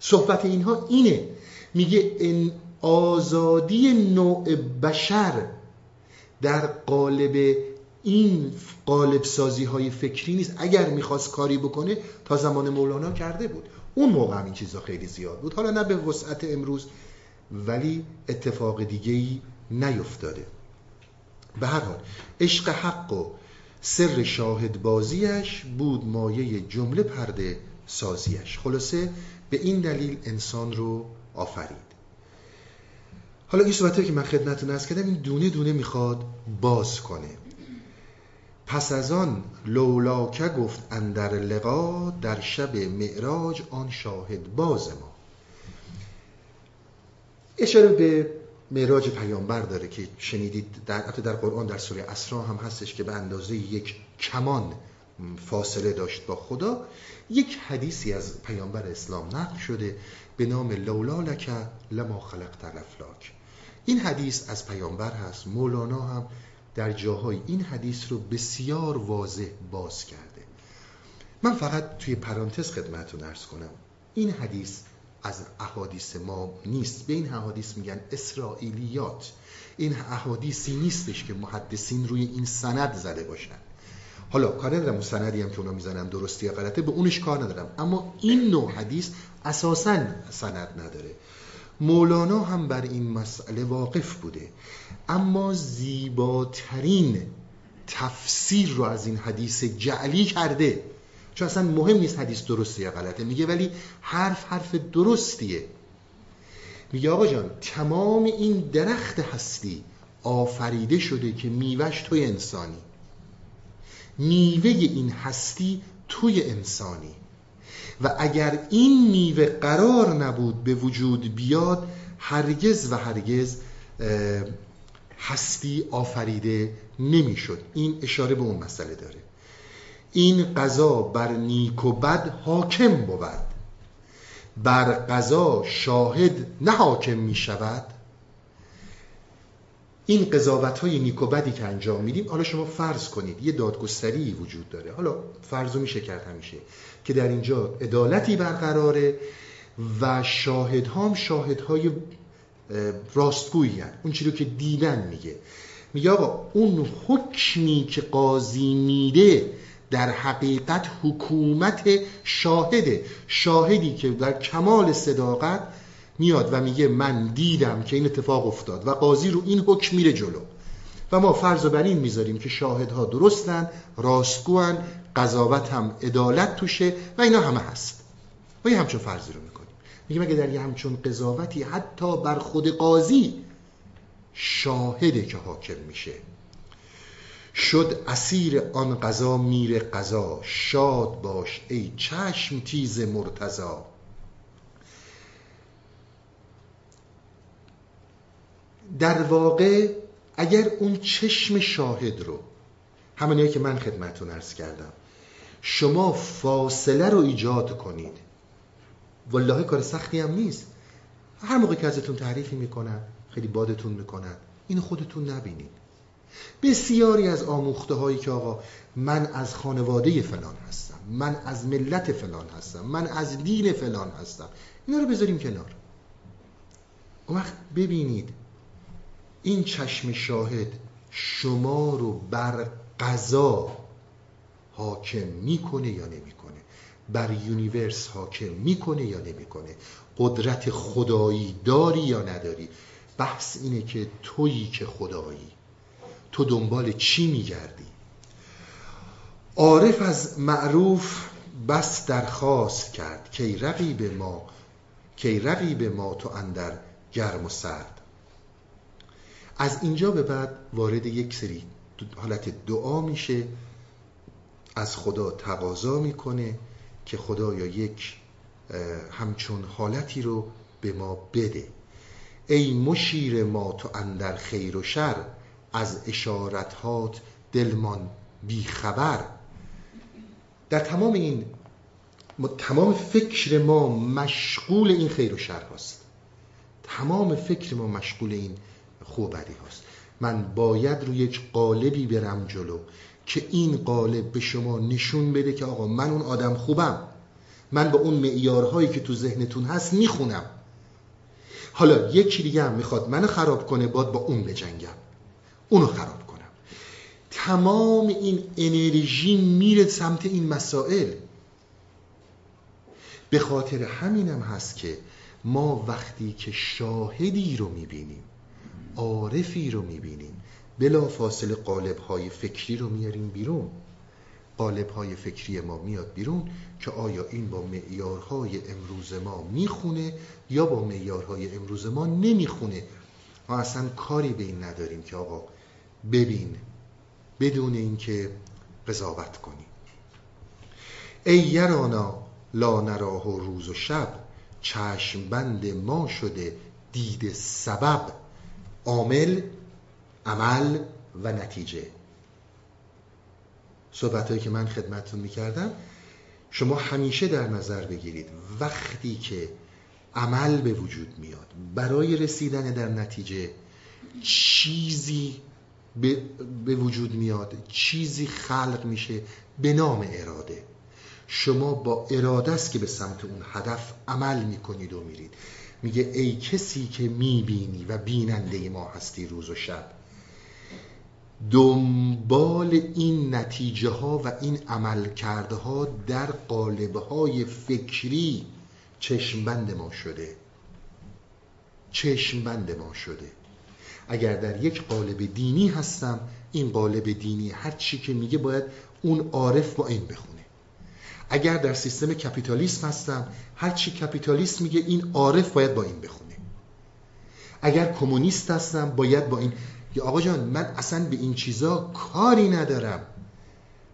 صحبت اینها اینه، میگه این آزادی نوع بشر در قالب این قالب سازی های فکری نیست. اگر میخواست کاری بکنه تا زمان مولانا کرده بود، اون موقع هم این چیزا خیلی زیاد بود، حالا نه به وسعت امروز، ولی اتفاق دیگه‌ای نیفتاده. به هر حال عشق حق و سر شاهد بازیش بود مایه جمله پرده سازیش. خلاصه به این دلیل انسان رو آفرید. حالا این صحبتی که من خدمتتون عرض کردم این دونه دونه میخواد باز کنه. پس از آن لولاکه گفت اندر لقا، در شب معراج آن شاهد باز ما. اشاره به معراج پیامبر داره که شنیدید در قرآن در سوره اسراء هم هستش که به اندازه یک کمان فاصله داشت با خدا. یک حدیثی از پیامبر اسلام نقل شده به نام لولالک لما خلقت الافلاک. این حدیث از پیامبر هست. مولانا هم در جاهای این حدیث رو بسیار واضح باز کرده. من فقط توی پرانتز خدمتتون عرض کنم این حدیث از احادیث ما نیست. به این احادیث میگن اسرائیلیات. این احادیثی نیستش که محدثین روی این سند زده باشن. حالا کار ندارم اون سندی هم که اونا میزنن درستی یا غلطه، به اونش کار ندارم، اما این نوع حدیث اساساً سند نداره. مولانا هم بر این مسئله واقف بوده، اما زیباترین تفسیر رو از این حدیث جعلی کرده، چون اصلا مهم نیست حدیث درسته یا غلطه، میگه ولی حرف درستیه. میگه آقا جان تمام این درخت هستی آفریده شده که میوهش توی انسانی، میوه این هستی توی انسانی، و اگر این میوه قرار نبود به وجود بیاد هرگز و هرگز هستی آفریده نمیشد. این اشاره به اون مسئله داره. این قضا بر نیک و بد حاکم بود، بر قضا شاهد نه حاکم می شود. این قضاوت های نیک و بدی که انجام میدیم، حالا شما فرض کنید یه دادگستری وجود داره، حالا فرضو میشه کرد همیشه که در اینجا عدالتی برقراره و شاهد هم شاهد های راستگویی هستند، اون چیزی که دیدن میگه. میگه آقا اون حکمی که قاضی میده در حقیقت حکومت شاهده، شاهدی که در کمال صداقت میاد و میگه من دیدم که این اتفاق افتاد و قاضی رو این حکم میره جلو و ما فرض بر این میذاریم که شاهدها درستن، راستگوان، قضاوت هم عدالت توشه و اینا همه هست. ما یه همچون فرضی رو میکنیم، میگیم اگه در یه همچون قضاوتی حتی بر خود قاضی شاهده که حاکم میشه، شد اسیر آن قضا میر قضا، شاد باش ای چشم تیز مرتضا. در واقع اگر اون چشم شاهد رو، همونیه که من خدمتتون عرض کردم، شما فاصله رو ایجاد کنید، والله کار سختی هم نیست. هر موقع که ازتون تعریفی میکنن، خیلی بادتون میکنن، این خودتون نبینید. بسیاری از آموخته هایی که آقا من از خانواده فلان هستم، من از ملت فلان هستم، من از دین فلان هستم، اینا رو بذاریم کنار. اون وقت ببینید این چشم شاهد شما رو بر قضا حاکم میکنه یا نمیکنه، بر یونیورس حاکم میکنه یا نمیکنه، قدرت خدایی داری یا نداری. بحث اینه که تویی که خدایی، تو دنبال چی میگردی؟ عارف از معروف بس درخواست کرد، کی رقیب ما تو اندر گرم و سرد. از اینجا به بعد وارد یک سری حالت دعا میشه، از خدا تقاضا میکنه که خدایا یک همچون حالتی رو به ما بده. ای مشیر ما تو اندر خیر و شر، از اشارتهات دلمان بیخبر. در تمام این تمام فکر ما مشغول این خیر و شر هاست، تمام فکر ما مشغول این خوبری هاست. من باید روی یک قالبی برم جلو که این قالب به شما نشون بده که آقا من اون آدم خوبم، من با اون معیارهایی که تو ذهنتون هست میخونم. حالا یکی دیگه هم میخواد منو خراب کنه، باید با اون بجنگم، اونو خراب کنم. تمام این انرژی میره سمت این مسائل. به خاطر همینم هست که ما وقتی که شاهدی رو میبینیم، عارفی رو میبینیم، بلا فاصله قالب‌های فکری رو میاریم بیرون. قالب‌های فکری ما میاد بیرون که آیا این با معیارهای امروز ما میخونه یا با معیارهای امروز ما نمیخونه. ما اصلا کاری به این نداریم که آقا ببین، بدون اینکه قضاوت کنی. ای یرانا لا نراه و روز و شب، چشم بند ما شده دید سبب. عامل، عمل و نتیجه. صحبتایی که من خدمتتون میکردم شما همیشه در نظر بگیرید وقتی که عمل به وجود میاد برای رسیدن در نتیجه، چیزی به وجود میاد، چیزی خلق میشه به نام اراده. شما با اراده است که به سمت اون هدف عمل میکنید و میرید. میگه ای کسی که میبینی و بیننده ما هستی روز و شب، دنبال این نتیجه ها و این عمل کرده ها در قالب های فکری چشمبند ما شده. چشمبند ما شده. اگر در یک قالب دینی هستم، این قالب دینی هر چی که میگه باید اون عارف با این بخونه. اگر در سیستم کپیتالیسم هستم، هر چی کپیتالیسم میگه این عارف باید با این بخونه. اگر کمونیست هستم باید با این. یا آقا جان من اصلا به این چیزا کاری ندارم،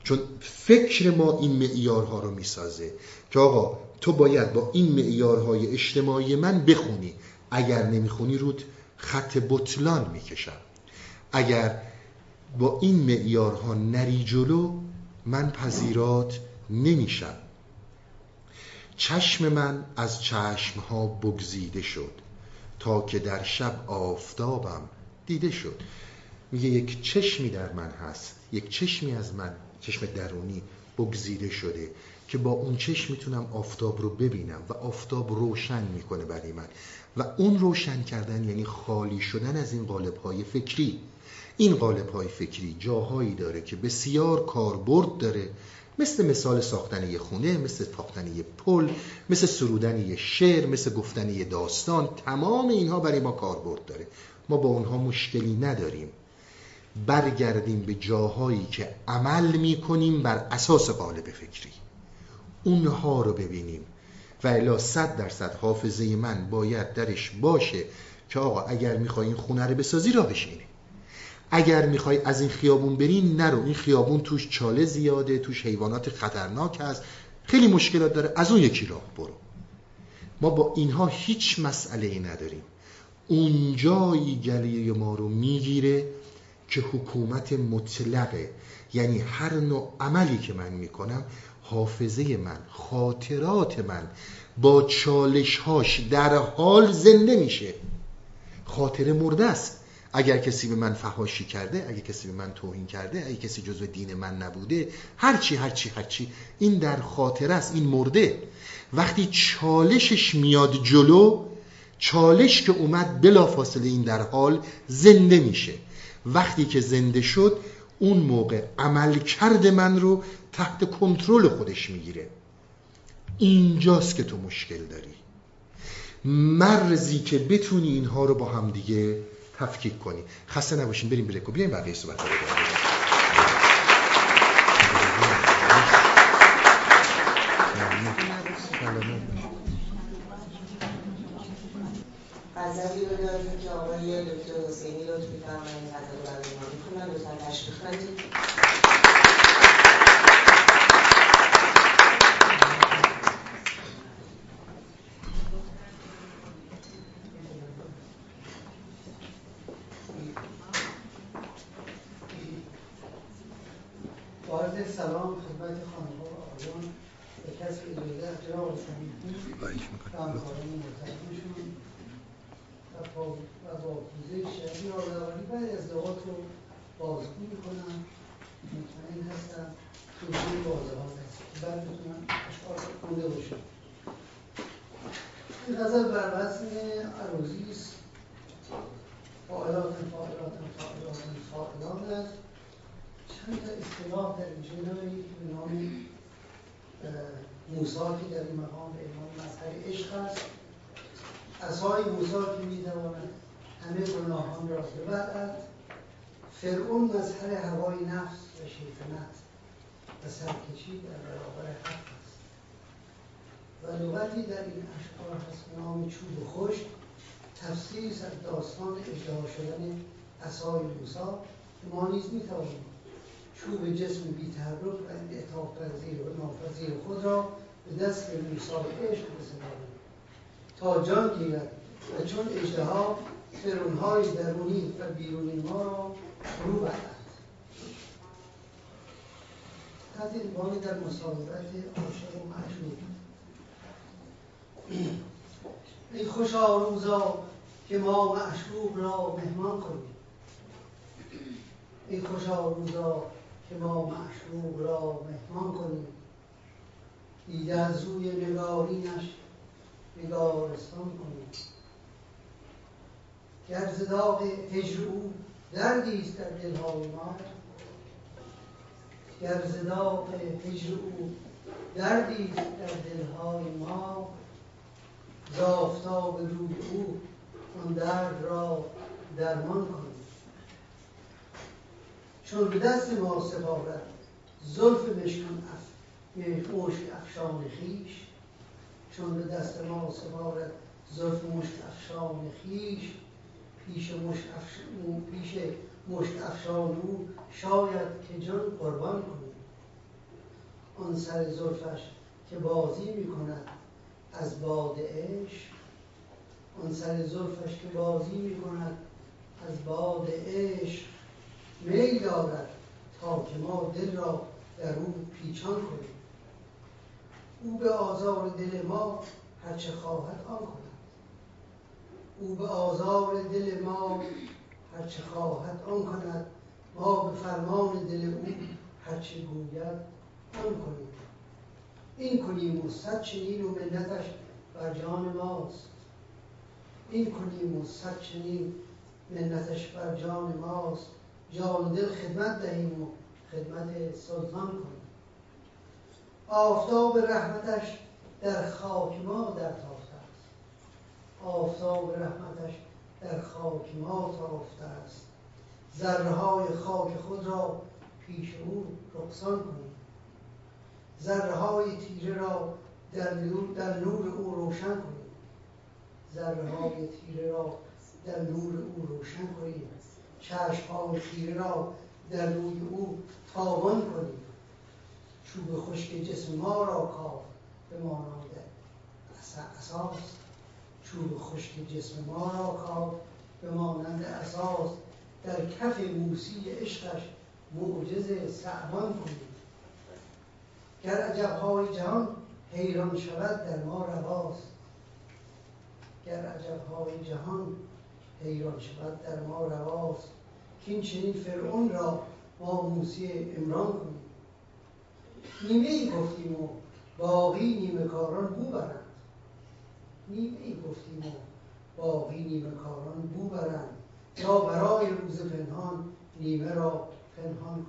چون فکر ما این معیارها رو میسازه که آقا تو باید با این معیارهای اجتماعی من بخونی، اگر نمیخونی رود خط بطلان میکشم. اگر با این معیارها نری جلو من پذیرات نمیشم. چشم من از چشمها بگزیده شد، تا که در شب آفتابم دیده شد. میگه یک چشمی در من هست، یک چشمی از من، چشم درونی بگزیده شده که با اون چشم میتونم آفتاب رو ببینم و آفتاب روشن میکنه برای من، و اون روشن کردن یعنی خالی شدن از این قالب‌های فکری. این قالب‌های فکری جاهایی داره که بسیار کاربرد داره، مثل مثال ساختن یه خونه، مثل تاختن یه پل، مثل سرودن یه شعر، مثل گفتن یه داستان. تمام اینها برای ما کاربرد داره، ما با اونها مشکلی نداریم. برگردیم به جاهایی که عمل میکنیم بر اساس قالب فکری، اونها رو ببینیم. و الا 100% حافظه من باید درش باشه که آقا اگر میخوای این خونه رو بسازی را بشینه، اگر میخوای از این خیابون بری نرو، این خیابون توش چاله زیاده، توش حیوانات خطرناک هست، خیلی مشکلات داره، از اون یکی راه برو. ما با اینها هیچ مسئله‌ای نداریم. اونجایی گلوی ما رو میگیره که حکومت مطلقه، یعنی هر نوع عملی که من میکنم حافظه من، خاطرات من با چالش‌هاش در حال زنده میشه. خاطره مرده است. اگر کسی به من فحاشی کرده، اگر کسی به من توهین کرده، اگر کسی جزو دین من نبوده، هرچی این در خاطره است، این مرده. وقتی چالشش میاد جلو، چالش که اومد بلافاصله این در حال زنده میشه. وقتی که زنده شد، اون موقع عملکرد من رو تحت کنترل خودش میگیره. اینجاست که تو مشکل داری، مرزی که بتونی اینها رو با هم دیگه تفکیک کنی. خسته نباشین، بریم بریک و بیایم بقیه صحبت‌ها رو بکنیم. عزیزی بداریم که آقای دکتر حسینی رو می‌فرمایید از برنامه می‌خونن، لطفاً تشریف بفرمایید. عرض سلام خدمت خانم و آقایان به کسب اجازه اختیار رسانی همکاران محترمشون و با پوزه شهری آزوانی و ازدهات رو بازگو میکنم. مطمئن هستم توجیه بازهات هست بعد بتونم اشعار رو کنده باشم. این غزل بر وزن عروضی است. فاعلات است. چند تا اصطلاح در اینجا دارید به نام موسی که در این مقام به عنوان مظهر عشق است. عصای موسی که می‌تواند همه گناهان را ببرد. فرعون مظهر هوای نفس و شیطنت و سرکشی در برابر حق است. و لغتی در این اشعار هست به نام چوب خشک، تفسیری از داستان اژدها شدن عصای موسی. ما نیز می‌توانیم چوب جسم بی‌تحرک و انعطاف پذیر و ناپذیر خود را به دست موسی عشق بسپاریم تا جان گیرد، و چون اژدها فرعون‌های درونی و بیرونی ما را فرو بردند. از این بانی در مصاحبت عاشق و معشوق: ای خوشا روزا که ما معشوق را مهمان کنیم، ای خوشا روزا که ما معشوق را مهمان کنیم. دیده از روی نگارینش نگارستان کنیم. گر ز داغ هجر او دردی است در دل‌های ما، گر ز داغ هجر او دردی است در دل‌های ما. ز آفتاب روی او آن درد را درمان کنیم. چون به دست ما سپارد زلف مشک افشان خویش، چون به دست ما سپارد زلف مشک افشان خویش، پیش مشک افشان او شاید که جان قربان کنیم. آن سر زلفش که بازی میکند از باد عشق، آن سر زلفش که بازی میکند از باد عشق، میل دارد تا که ما دل را در او پیچان کنیم. او به آزار دل ما هرچه خواهد آن کند، او به آزار دل ما هرچه خواهد آن کند. ما به فرمان دل او هرچه گوید آن کنیم، این کنیم و صد چنین و منتش بر جان ماست. این کنیم و صد چنین منتش بر جان ماست. جان دل خدمت دهیم و خدمت سلطان کنیم. آفتاب رحمتش در خاک ما در تافته است. آفتاب رحمتش در خاک ما تافته است. ذره‌های خاک خود را پیش او رخصان کنیم. ذره‌های تیره را در نور او روشن کنیم. ذره‌های تیره را در نور او روشن کنیم. چشم‌های تیره را در روی او تابان کنیم. چوب خشک جسم ما را کاف به مانند اساس. چوب خشک جسم ما را کاف به مانند اساس. در کف موسی عشقش معجز سعبان کنید. گر عجبهای جهان حیران شود در ما رواست. گر عجبهای جهان حیران شود در ما رواست. کین چنین فرعون را ما موسی عمران کنید. نیمه‌ای گفتیم و باقی نیمه کاران بو برند. نیمه‌ای گفتیم و باقی نیمه کاران بو برند. تا برای روز پنهان نیمه را پنهان کنید.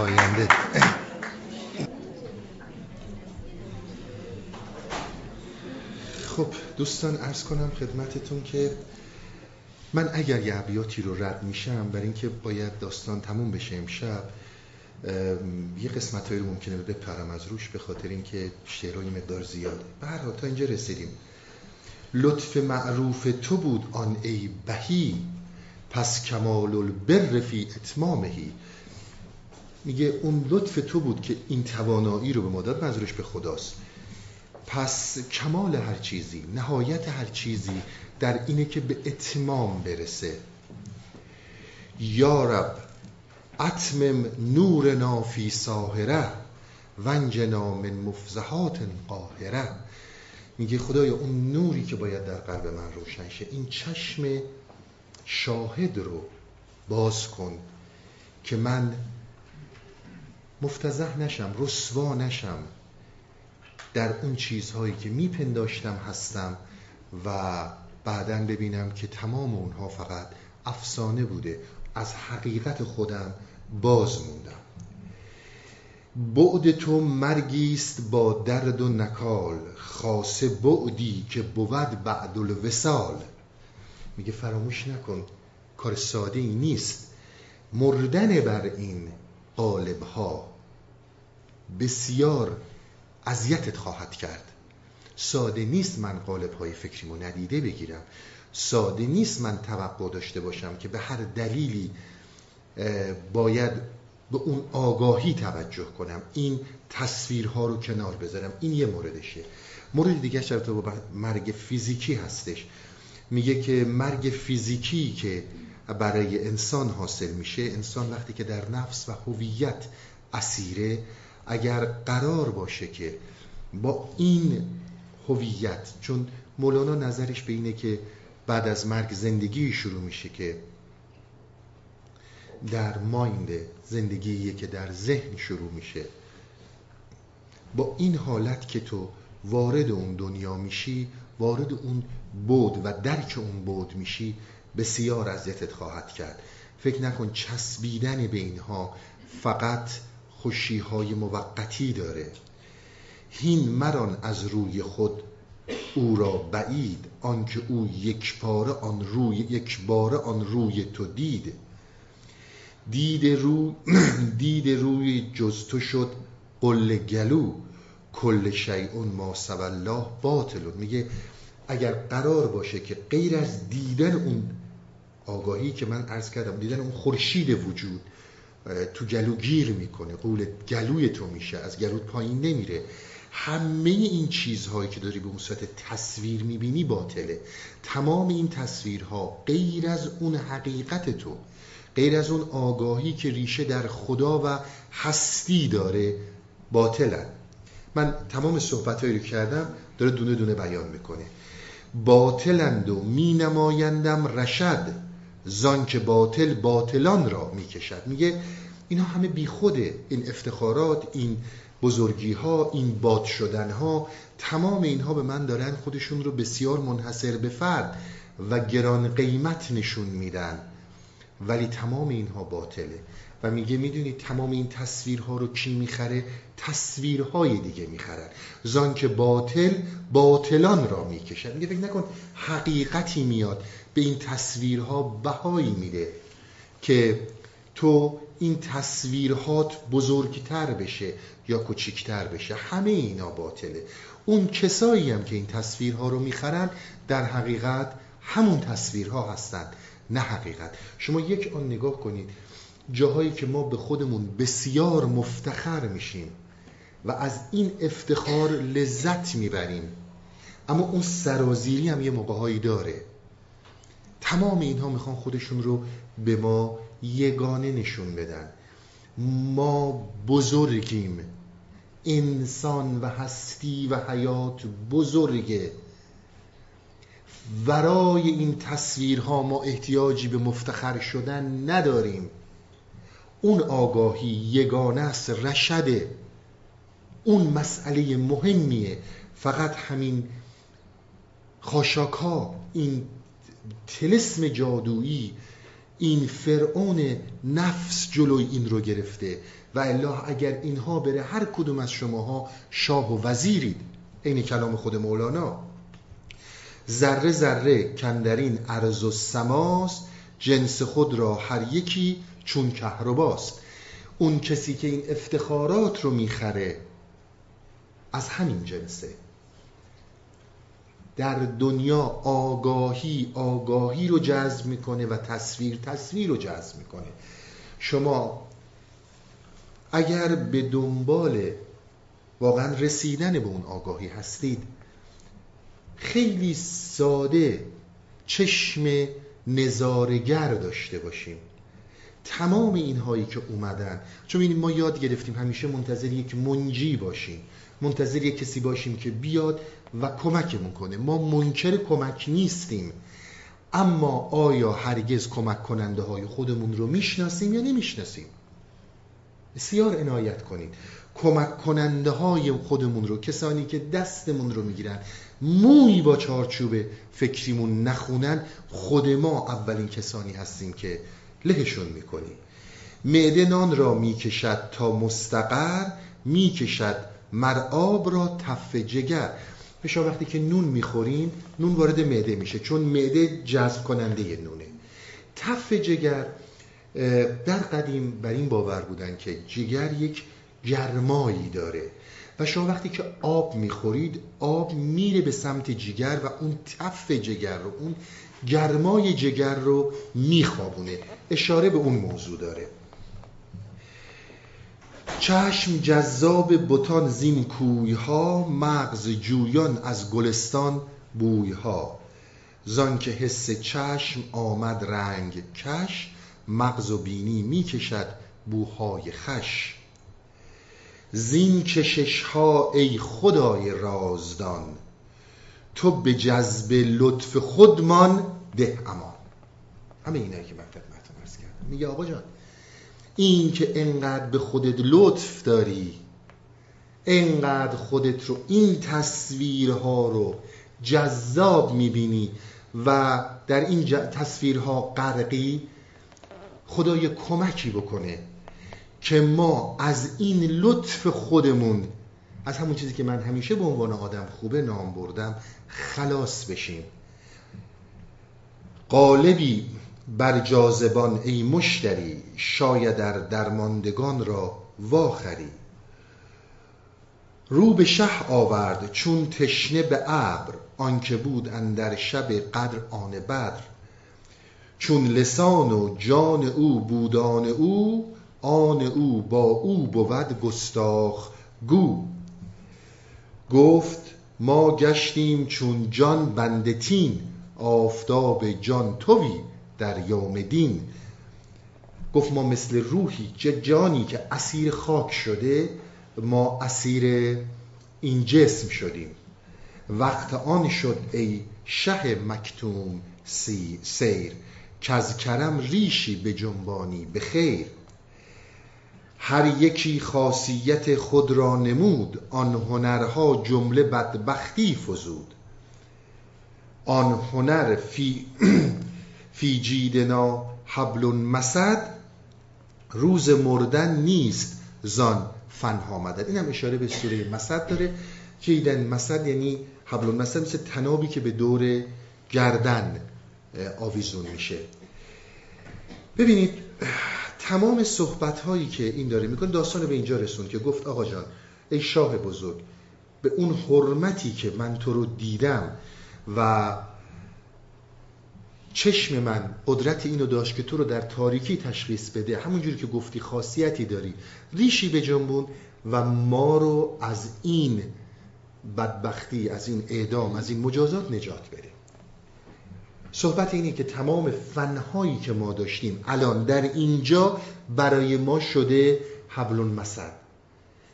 آینده. خب دوستان عرض کنم خدمتتون که من اگر یه ابیاتی رو رد میشم برای اینکه باید داستان تموم بشه امشب، یه قسمتایی رو ممکنه بپرم از روش به خاطر اینکه شعرهای مقدار زیاده. به هر حال تا اینجا رسیدیم. لطف معروف تو بود آن ای بهی، پس کمال البر فی اتمامهی. میگه اون لطف تو بود که این توانایی رو به ما داد، منظورش به خداست. پس کمال هر چیزی، نهایت هر چیزی در اینه که به اتمام برسه. یا رب اتمم نورنا فی ساهره ونجنا من مفزحات قاهره. میگه خدایا اون نوری که باید در قلب من روشن شه، این چشم شاهد رو باز کن که من مفتضح نشم، رسوا نشم، در اون چیزهایی که میپنداشتم هستم و بعدن ببینم که تمام اونها فقط افسانه بوده، از حقیقت خودم باز موندم. بعد تو مرگیست با درد و نکال، خاصه بعدی که بود بعد الوصال. میگه فراموش نکن کار ساده ای نیست، مردن بر این قالب ها بسیار اذیتت خواهد کرد. ساده نیست من قالب های فکریمو ندیده بگیرم، ساده نیست من توقع داشته باشم که به هر دلیلی باید به اون آگاهی توجه کنم، این تصویرها رو کنار بذارم. این یه موردشه. مورد دیگه شرط با مرگ فیزیکی هستش. میگه که مرگ فیزیکی که برای انسان حاصل میشه، انسان وقتی که در نفس و هویت اسیره، اگر قرار باشه که با این هویت، چون مولانا نظرش به اینه که بعد از مرگ زندگی شروع میشه که در مایند، زندگیه که در ذهن شروع میشه، با این حالت که تو وارد اون دنیا میشی، وارد اون بود و درک اون بود میشی، بسیار اذیتت خواهد کرد. فکر نکن چسبیدن به اینها فقط خوشیهای موقتی داره. هین مران از روی خود او را بعید، آنکه او یک بار آن روی تو دید. دید روی جز تو شد قل گلو، کل شیء ما سوی الله باطل. میگه اگر قرار باشه که غیر از دیدن اون آگاهی که من عرض کردم، دیدن اون خورشید وجود تو گلو گیر میکنه، قول گلوی تو میشه، از گلوت پایین نمیره، همه این چیزهایی که داری به اون صورت تصویر میبینی باطله. تمام این تصویرها غیر از اون حقیقت تو، غیر از اون آگاهی که ریشه در خدا و هستی داره، باطلن. من تمام صحبتهایی رو کردم، داره دونه دونه بیان میکنه. باطلند و می نمایندم رشد، زان که باطل باطلان را می کشد. میگه اینا همه بی خوده، این افتخارات، این بزرگی ها، این باد شدن ها، تمام اینها به من دارن خودشون رو بسیار منحصر به فرد و گران قیمت نشون میدن، ولی تمام اینها باطله. و میگه میدونی تمام این تصویرها رو کی میخره؟ تصویرهای دیگه میخرن. زان که باطل باطلان را میکشن. میگه فکر نکن حقیقتی میاد به این تصویرها بهایی میده که تو این تصویرهات بزرگتر بشه یا کوچیکتر بشه. همه اینا باطله. اون کسایی هم که این تصویرها رو میخرن در حقیقت همون تصویرها هستن، نه حقیقت. شما یک آن نگاه کنید، جاهایی که ما به خودمون بسیار مفتخر میشیم و از این افتخار لذت میبریم، اما اون سرازیری هم یه موقعهایی داره. تمام اینها میخوان خودشون رو به ما یگانه نشون بدن. ما بزرگیم، انسان و هستی و حیات بزرگه. ورای این تصویرها ما احتیاجی به مفتخر شدن نداریم. اون آگاهی یگانه است، رشده. اون مسئله مهمیه. فقط همین خاشاکا، این طلسم جادویی، این فرعون نفس جلوی این رو گرفته و الا اگر اینها بره هر کدوم از شماها شاه و وزیرید. این کلام خود مولانا: ذره ذره کندرین عرض و سماست، جنس خود را هر یکی چون کهرباست. اون کسی که این افتخارات رو میخره از همین جنسه. در دنیا آگاهی رو جذب میکنه و تصویر رو جذب میکنه. شما اگر به دنبال واقعا رسیدن به اون آگاهی هستید، خیلی ساده چشم نظارگر داشته باشیم. تمام اینهایی که اومدن، چون این ما یاد گرفتیم همیشه منتظر یک منجی باشیم، منتظر یک کسی باشیم که بیاد و کمکمون کنه. ما منکر کمک نیستیم، اما آیا هرگز کمک کننده های خودمون رو میشناسیم یا نمیشناسیم؟ بسیار عنایت کنید. کمک کننده های خودمون رو، کسانی که دستمون رو میگیرن، مویی با چارچوب فکریمون نخونن، خود ما اولین کسانی هستیم که لهشون میکنیم. معده نان را میکشد تا مستقر، میکشد مرآب را تف جگر. بشا وقتی که نون میخوریم، نون وارد معده میشه، چون معده جذب کننده نونه. تف جگر، در قدیم بر این باور بودن که جگر یک گرمایی داره و شما وقتی که آب میخورید، آب میره به سمت جگر و اون تف جگر رو، اون گرمای جگر رو میخوابونه. اشاره به اون موضوع داره. چشم جذاب بتان زین کویها، مغز جویان از گلستان بویها. زان که حس چشم آمد رنگ کش، مغز و بینی میکشد بوهای خش. زین کشش ها ای خدای رازدان، تو به جذب لطف خودمان ده امان. همه اینایی که متن عرض کردم. میگه آقا جان، این که انقدر به خودت لطف داری، انقدر خودت رو، این تصویرها رو جذاب میبینی و در این تصویرها غرقی، خدای کمکی بکنه که ما از این لطف خودمون، از همون چیزی که من همیشه به عنوان آدم خوبه نام بردم، خلاص بشیم. قالبی بر جاذبان ای مشتری، شاید در درماندگان را واخری. رو به شه آورد چون تشنه به ابر، آنکه بود اندر شب قدر آن بدر. چون لسان و جان او بودان او، آن او با او بود گستاخ گو. گفت ما گشتیم چون جان بنده تین، آفتاب جان توی در یوم دین. گفت ما مثل روحی، جانی که اسیر خاک شده، ما اسیر این جسم شدیم. وقت آن شد ای شه مکتوم سیر، کز کرم ریشی به جنبانی به خیر. هر یکی خاصیت خود را نمود، آن هنرها جمله بدبختی فزود. آن هنر فی جیدنا حبل مسد، روز مردن نیست زان فن آمدن. این هم اشاره به سوره مسد داره. جیدن مسد یعنی حبل مسد، مثل تنابی که به دور گردن آویزون میشه. ببینید تمام صحبت هایی که این داره میکنه، داستان به اینجا رسوند که گفت آقا جان، ای شاه بزرگ، به اون حرمتی که من تو رو دیدم و چشم من قدرت اینو داشت که تو رو در تاریکی تشخیص بده، همونجوری که گفتی خاصیتی داری، ریشی به جنبون و ما رو از این بدبختی، از این اعدام، از این مجازات نجات بده. صحبت اینه که تمام فنهایی که ما داشتیم الان در اینجا برای ما شده حبل مسد.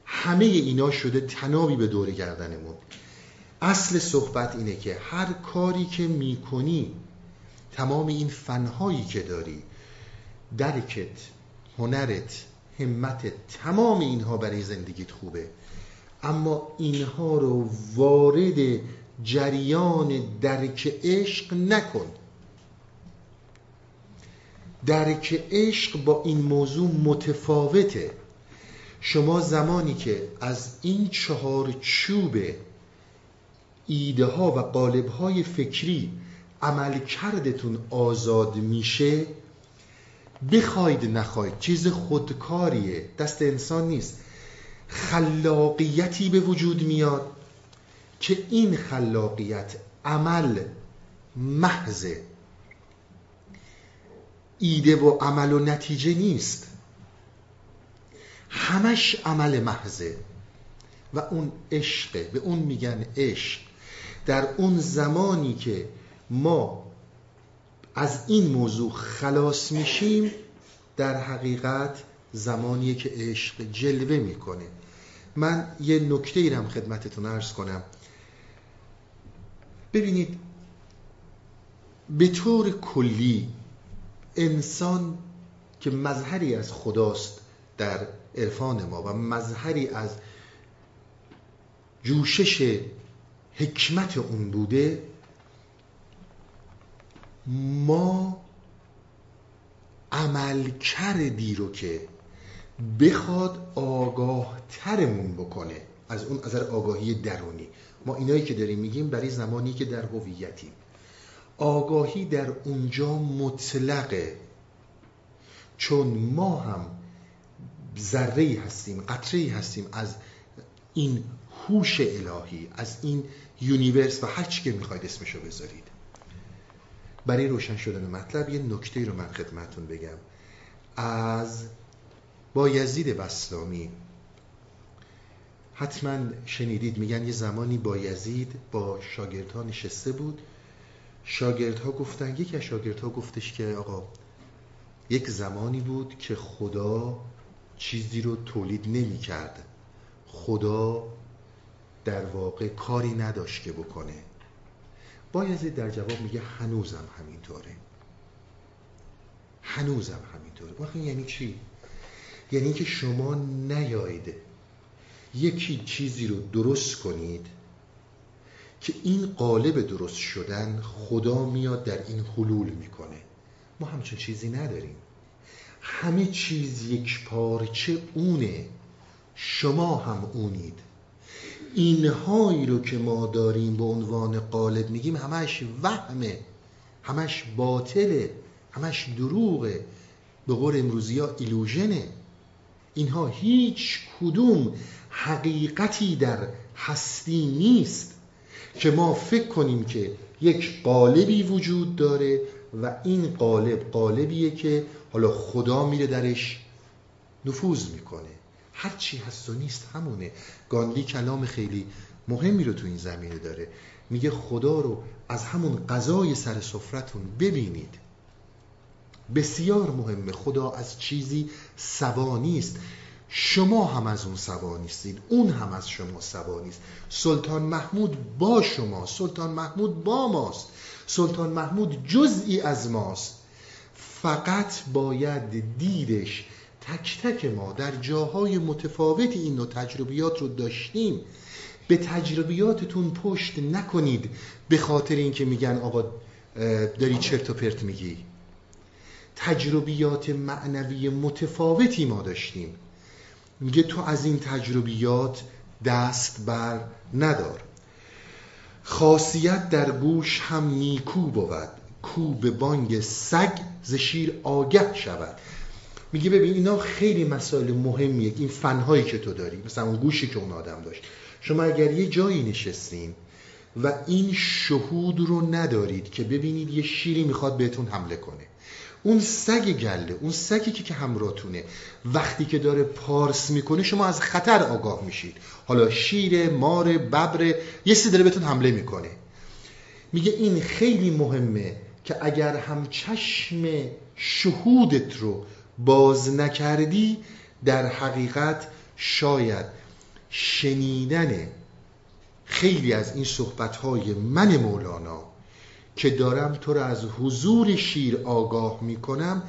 همه اینا شده تنابی به دور گردنمون. اصل صحبت اینه که هر کاری که میکنی، تمام این فنهایی که داری، درکت، هنرت، همتت، تمام اینها برای زندگیت خوبه، اما اینها رو وارد جریان درک عشق نکن. درک عشق با این موضوع متفاوته. شما زمانی که از این چهار چوب ایده ها و قالب های فکری عملکردتون آزاد میشه، بخواید نخواید چیز خودکاریه، دست انسان نیست، خلاقیتی به وجود میاد که این خلاقیت عمل محض، ایده و عمل و نتیجه نیست، همش عمل محضه و اون عشقه، به اون میگن عشق. در اون زمانی که ما از این موضوع خلاص میشیم، در حقیقت زمانیه که عشق جلوه میکنه. من یه نکته ای هم خدمتتون عرض کنم. ببینید، به طور کلی انسان که مظهری از خداست در عرفان ما و مظهری از جوشش حکمت اون بوده، ما عمل کردی رو که بخواد آگاه ترمون بکنه از اون نظر آگاهی درونی، ما اینایی که داریم میگیم برای زمانی که در هویتیم، آگاهی در اونجا مطلقه، چون ما هم ذره‌ای هستیم، قطره‌ای هستیم از این هوش الهی، از این یونیورس و هر چی که میخواید اسمشو بذارید. برای روشن شدن مطلب یه نکته رو من خدمتتون بگم. از بایزید بسطامی حتما شنیدید، میگن یه زمانی بایزید با شاگردها نشسته بود، شاگردها گفتن، یکی از شاگردها گفتش که آقا یک زمانی بود که خدا چیزی رو تولید نمی کرد، خدا در واقع کاری نداشت که بکنه. بایزید در جواب میگه هنوزم همینطوره، هنوزم همینطوره. واقعا یعنی چی؟ یعنی که شما نیایید یکی چیزی رو درست کنید که این قالب درست شدن خدا میاد در این حلول میکنه. ما همچون چیزی نداریم، همه چیز یک پارچه اونه، شما هم اونید. اینهایی رو که ما داریم به عنوان قالب میگیم همش وهمه، همش باطله، همش دروغه، به قول امروزی ها ایلوژنه. اینها هیچ کدوم حقیقتی در هستی نیست که ما فکر کنیم که یک قالبی وجود داره و این قالب قالبیه که حالا خدا میره درش نفوذ میکنه. هر چی هست و نیست همونه. گاندی کلام خیلی مهمی رو تو این زمینه داره، میگه خدا رو از همون غذای سر سفرتون ببینید. بسیار مهمه، خدا از چیزی سوا نیست، شما هم از اون سوا نیستید، اون هم از شما سوا نیست. سلطان محمود با شما، سلطان محمود با ماست، سلطان محمود جزئی از ماست. فقط باید دیدش، تک تک ما در جاهای متفاوتی این نوع تجربیات رو داشتیم. به تجربیاتتون پشت نکنید به خاطر اینکه میگن آقا داری چرت و پرت میگی. تجربیات معنوی متفاوتی ما داشتیم، میگه تو از این تجربیات دست بر ندار. خاصیت در گوش هم نیکو بود، کو به بانگ سگ ز شیر آگه شود. میگه ببین اینا خیلی مسائل مهمیه، این فنهایی که تو داری، مثلا اون گوشی که اون آدم داشت. شما اگر یه جایی نشستین و این شهود رو ندارید که ببینید یه شیری میخواد بهتون حمله کنه، اون سگ گله، اون سگی که همراهتونه وقتی که داره پارس میکنه، شما از خطر آگاه میشید. حالا شیر، مار، ببر، یه چیزی داره بهتون حمله میکنه. میگه این خیلی مهمه که اگر هم چشم شهودت رو باز نکردی، در حقیقت شاید شنیدن خیلی از این صحبت‌های من مولانا که دارم تو را از حضور شیر آگاه میکنم،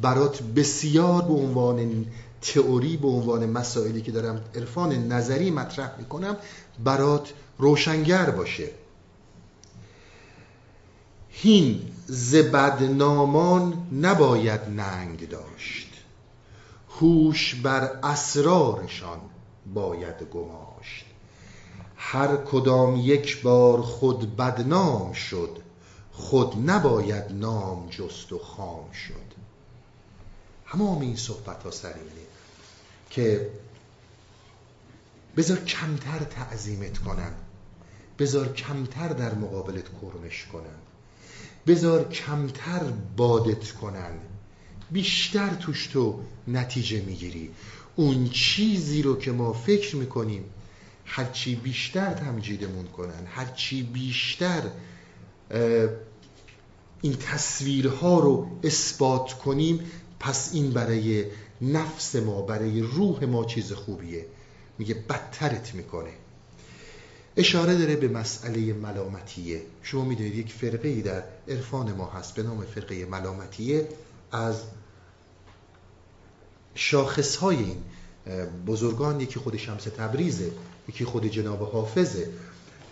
برات بسیار به عنوان تئوری، به عنوان مسائلی که دارم عرفان نظری مطرح میکنم، برات روشنگر باشه. هین ز بدنامان نباید ننگ داشت، هوش بر اسرارشان باید گماشت. هر کدام یک بار خود بدنام شد، خود نباید نام جست و خام شد. همام این صحبت ها سر اینه که بذار کمتر تعظیمت کنن، بذار کمتر در مقابلت کرمش کنن، بذار کمتر بادت کنن، بیشتر توش تو نتیجه میگیری. اون چیزی رو که ما فکر میکنیم هرچی بیشتر تمجیدمون کنن، هرچی بیشتر این تصویرها رو اثبات کنیم، پس این برای نفس ما، برای روح ما چیز خوبیه. میگه بدترت میکنه. اشاره داره به مسئله ملامتیه. شما میدونید یک فرقه‌ای در عرفان ما هست به نام فرقه ملامتیه. از شاخصهای این بزرگان یکی خود شمس تبریزه، یکی خود جناب حافظه.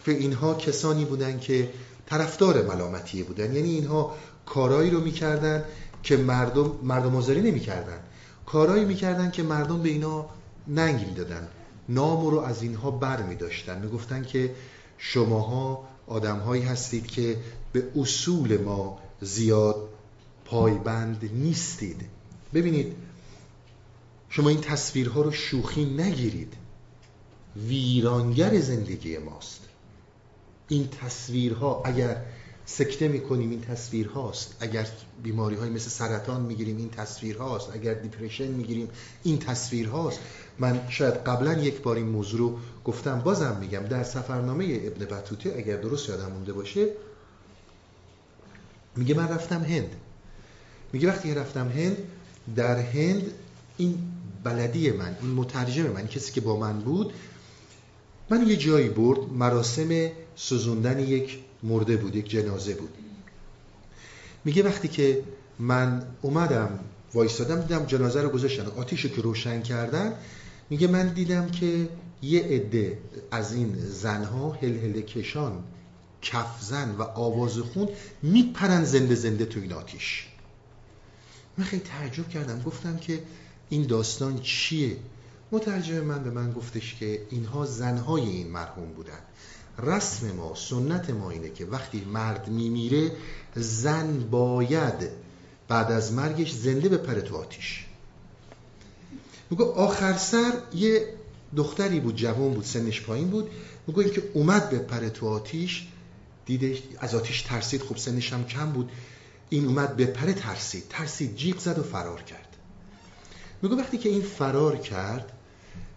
اینها کسانی بودن که طرفدار ملامتیه بودن، یعنی اینها کارایی رو میکردن که مردم آزاری نمیکردن، کارایی میکردن که مردم به اینا ننگ میدادن، نام رو از اینها بر میداشتن، میگفتن که شماها آدمهایی هستید که به اصول ما زیاد پایبند نیستید. ببینید شما این تصویرها رو شوخی نگیرید، ویرانگر زندگی ماست. این تصویرها اگر سکته میکنیم این تصویرهاست، اگر بیماری های مثل سرطان میگیریم این تصویرهاست، اگر دیپرشن میگیریم این تصویرهاست. من شاید قبلا یک بار این موضوع رو گفتم، بازم میگم، در سفرنامه ابن بطوطه اگر درست یادم مونده باشه میگه من رفتم هند. میگه وقتی رفتم هند، در هند این بلدی من، این مترجم من، کسی که با من بود، من یه جایی برد، مراسم سوزوندن یک مرده بود، یک جنازه بود. میگه وقتی که من اومدم وایستادم دیدم جنازه رو گذاشتن، آتیش رو که روشن کردن، میگه من دیدم که یه عده از این زنها هلهله کشان، کف زن و آوازخون میپرن زنده زنده تو این آتیش. من خیلی تعجب کردم، گفتم که این داستان چیه؟ مترجم من به من گفتش که اینها زنهای این مرحوم بودن. رسم ما، سنت ما اینه که وقتی مرد میمیره زن باید بعد از مرگش زنده بپره تو آتیش. میگه آخر سر یه دختری بود، جوان بود، سنش پایین بود، میگه این که اومد بپره تو آتیش، دیدش از آتیش ترسید، خب سنش هم کم بود، این اومد بپره ترسید، جیغ زد و فرار کرد. میگه وقتی که این فرار کرد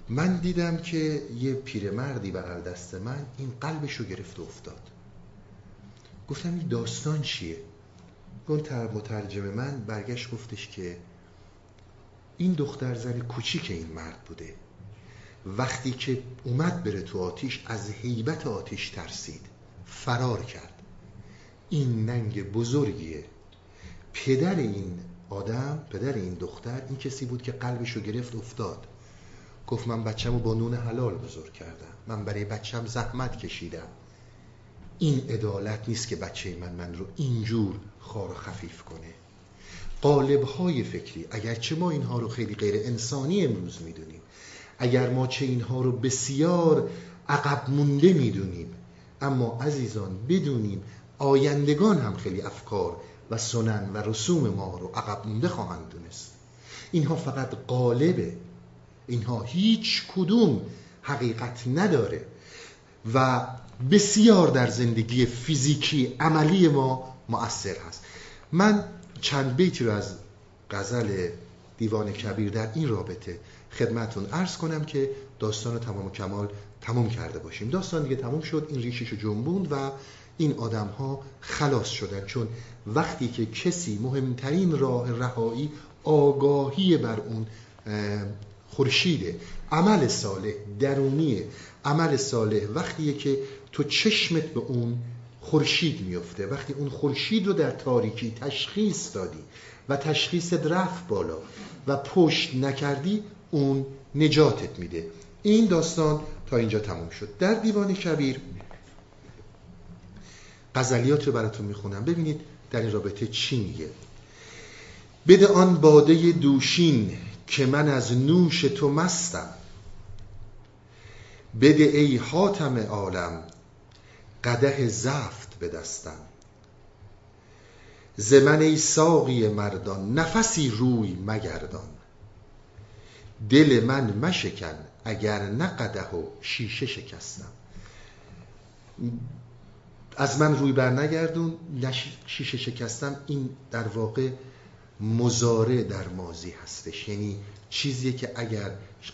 من دیدم که یه پیرمردی بغل دست من این قلبش رو گرفت و افتاد. گفتم این داستان چیه؟ مترجم من برگشت گفتش که این دختر زن کوچیک این مرد بوده، وقتی که اومد بره تو آتیش از هیبت آتیش ترسید، فرار کرد. این ننگ بزرگیه. پدر این آدم، پدر این دختر، این کسی بود که قلبش رو گرفت افتاد. گفت من بچه‌مو با نون حلال بزرگ کردم، من برای بچه‌م زحمت کشیدم، این عدالت نیست که بچه من رو اینجور خوار و خفیف کنه. قالب‌های فکری، اگرچه ما اینها رو خیلی غیر انسانی امروز میدونیم، اگر ما چه اینها رو بسیار عقب مونده میدونیم، اما عزیزان بدونیم آیندگان هم خیلی افکار و سنن و رسوم ما رو عقب مونده خواهند دونست. اینها فقط قالبه، اینها هیچ کدوم حقیقت نداره و بسیار در زندگی فیزیکی عملی ما مؤثر هست. من چند بیتی رو از غزل دیوان کبیر در این رابطه خدمتون عرض کنم که داستان رو تمام و کمال تمام کرده باشیم. داستان دیگه تمام شد، این ریشیشو جنبوند و این آدم ها خلاص شدن، چون وقتی که کسی مهمترین راه رهایی آگاهی بر اون خورشیده، عمل صالح درونیه. عمل صالح وقتیه که تو چشمت به اون خورشید میفته، وقتی اون خورشید رو در تاریکی تشخیص دادی و تشخیصت رفت بالا و پشت نکردی، اون نجاتت میده. این داستان تا اینجا تموم شد. در دیوان کبیر غزلیات رو براتون میخونم، ببینید در این رابطه چی میگه. بده آن باده دوشین که من از نوش تو مستم. بده ای حاتم عالم قدح زفت به دستم. ز من ای ساقی مردان نفسی روی مگردان. دل من مشکن اگر نه قدح و شیشه شکستم. از من روی بر نگردون، شیشه شکستم. این در واقع مضارع در ماضی هستش، یعنی چیزی که اگر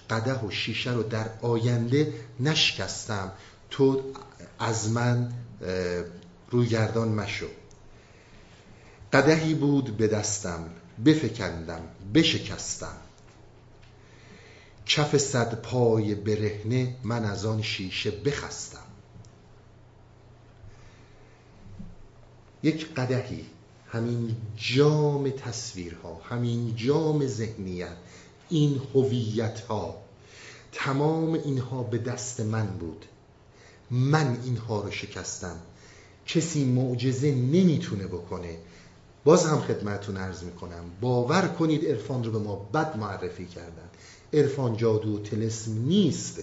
قدح و شیشه رو در آینده نشکستم تو از من رویگردان مشو. قدحی بود به دستم بفکندم بشکستم. کف صد پای برهنه من از آن شیشه بخستم. یک قدحی، همین جام تصویرها، همین جام ذهنیت، این هویت‌ها، تمام اینها به دست من بود. من اینها رو شکستم. کسی معجزه نمیتونه بکنه. باز هم خدمتتون عرض میکنم، باور کنید عرفان رو به ما بد معرفی کردن. عرفان جادو و طلسم نیست،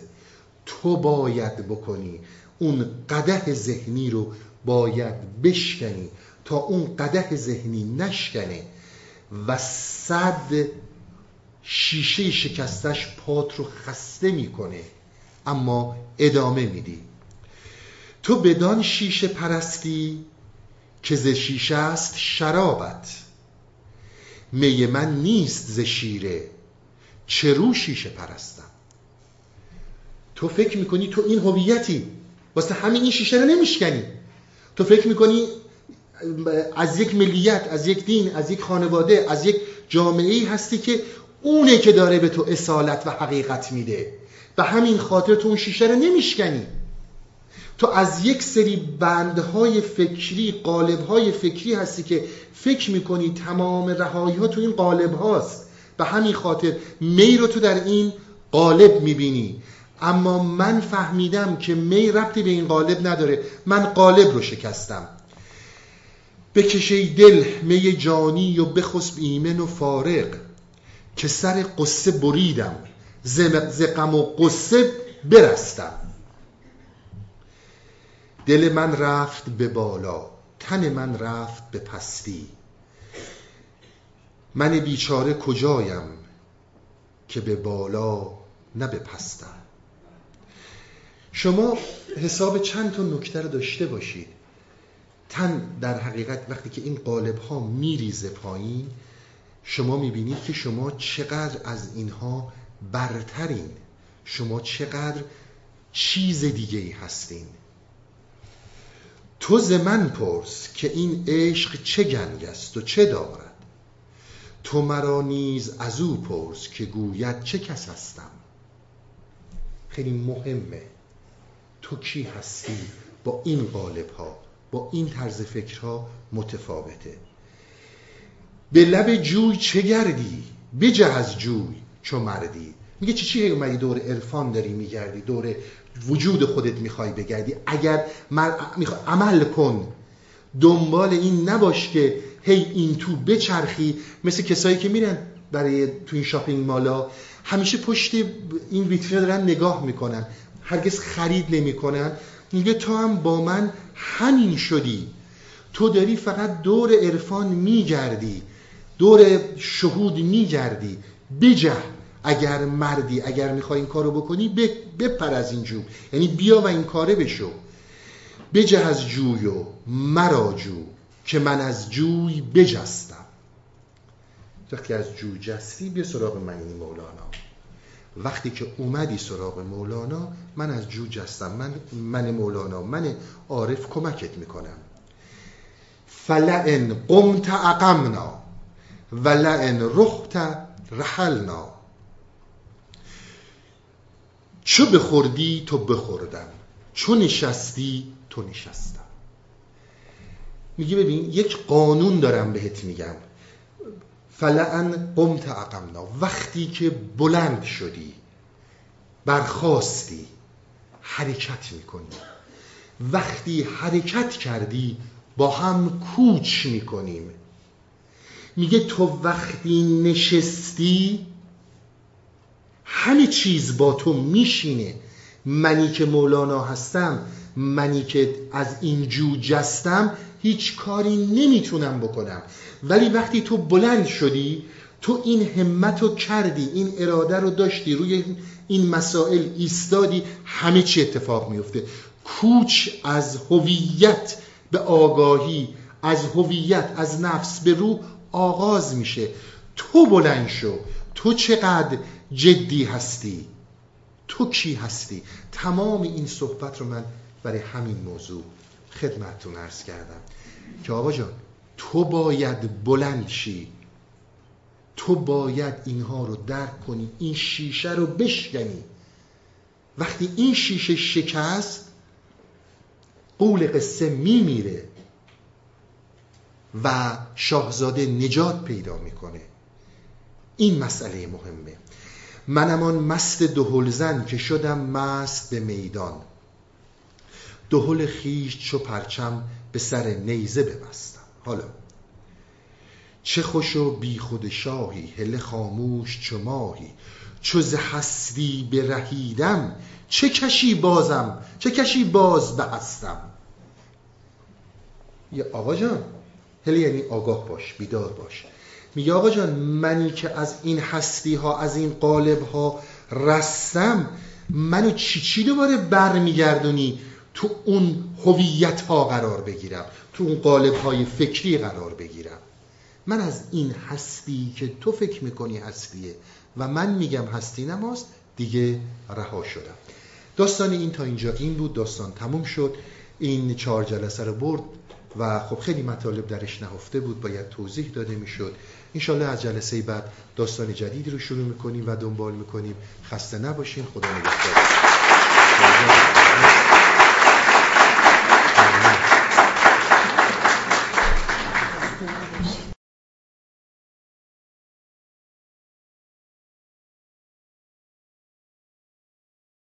تو باید بکنی. اون قدح ذهنی رو باید بشکنی تا اون قدح ذهنی نشکنه و صد شیشه شکستش پات رو خسته میکنه، اما ادامه میدی. تو بدان شیشه پرستی که ز شیشه است شرابت. می من نیست ز شیره چرو شیشه پرستم. تو فکر میکنی تو این هویتی، واسه همین این شیشه رو نمیشکنی. تو فکر میکنی از یک ملیت، از یک دین، از یک خانواده، از یک جامعه‌ای هستی که اونه که داره به تو اصالت و حقیقت میده، به همین خاطر تو اون شیشه رو نمیشکنی. تو از یک سری بندهای فکری، قالب‌های فکری هستی که فکر میکنی تمام رهایی‌ها تو این قالب هاست، به همین خاطر می رو تو در این قالب میبینی. اما من فهمیدم که می ربطی به این قالب نداره، من قالب رو شکستم. بکش ای دل می جانی و بخسب ایمن و فارغ، که سر قصه بریدم ز غم و قصه برستم. دل من رفت به بالا، تن من رفت به پستی. من بیچاره کجایم که به بالا نه به پستم. شما حساب چند تا نکته رو داشته باشید. تن در حقیقت وقتی که این قالب ها میریزه پایین، شما میبینید که شما چقدر از اینها برترین، شما چقدر چیز دیگه ای هستین. تو ز من پرس که این عشق چه گنگ است و چه دارد. تو مرا نیز از او پرس که گوید چه کس هستم. خیلی مهمه تو کی هستی، با این قالب ها، با این طرز فکرها متفاوته. به لب جوی چه گردی بجه از جوی چو مردی. میگه چی اومدی دور عرفان داری میگردی، دور وجود خودت میخوای بگردی. اگر میخوای عمل کن، دنبال این نباش که هی این تو بچرخی. مثل کسایی که میرن برای تو این شاپینگ مالا، همیشه پشت این ویترین دارن نگاه میکنن، هرگز خرید نمیکنن. میگه تو هم با من همین شدی. تو داری فقط دور عرفان میگردی، دور شهود میگردی. بجه اگر مردی، اگر میخوای این کارو بکنی بپر از این جو، یعنی بیا و این کاره بشو. بجه از جوی و مرا جو، که من از جوی بجستم. وقتی از جوی جستی بیا سراغ من، یعنی مولانا. وقتی که اومدی سراغ مولانا، من از جو جستم، من مولانا، من عارف کمکت میکنم. فلئن قمت اقمنا ولئن رحت رحلنا. چو بخوردی تو بخوردم، چو نشستی تو نشستم. میگه ببین یک قانون دارم بهت میگم. فلعن قمت اقمنا، وقتی که بلند شدی، برخاستی، حرکت میکنی. وقتی حرکت کردی با هم کوچ میکنیم. میگه تو وقتی نشستی همه چیز با تو میشینه. منی که مولانا هستم، منی که از این جو جستم، هیچ کاری نمیتونم بکنم. ولی وقتی تو بلند شدی، تو این همت رو کردی، این اراده رو داشتی، روی این مسائل ایستادی، همه چی اتفاق میفته. کوچ از هویت به آگاهی، از هویت از نفس به روح آغاز میشه. تو بلند شو، تو چقدر جدی هستی، تو کی هستی. تمام این صحبت رو من برای همین موضوع خدمتتون عرض کردم که آقا جان تو باید بلند شی، تو باید اینها رو درک کنی، این شیشه رو بشکنی. وقتی این شیشه شکست، قول قصه میمیره و شاهزاده نجات پیدا میکنه. این مسئله مهمه. منم آن مست دهلزن که شدم مست به میدان، دهل خویش چو پرچم به سر نیزه ببستم. حالا چه خوش و بی خود شاهی، هله خاموش چو ماهی، چو ز هستی برهیدم، چه کشی باز به هستم. یه آقا جان، هله یعنی آگاه باش، بیدار باش. میگه آقا جان، منی که از این هستی ها، از این قالب ها رستم، منو چی دوباره برمیگردونی تو اون هویت ها قرار بگیرم، تو اون قالب های فکری قرار بگیرم. من از این هستی که تو فکر میکنی هستیه و من میگم هستی نماست، دیگه رها شدم. داستان این تا اینجا این بود. داستان تموم شد. این 4 جلسه رو برد و خب خیلی مطالب درش نهفته بود، باید توضیح داده میشد. انشالله از جلسه بعد داستان جدیدی رو شروع میکنیم و دنبال میکنیم. خسته نباشین. خدا نگهدار.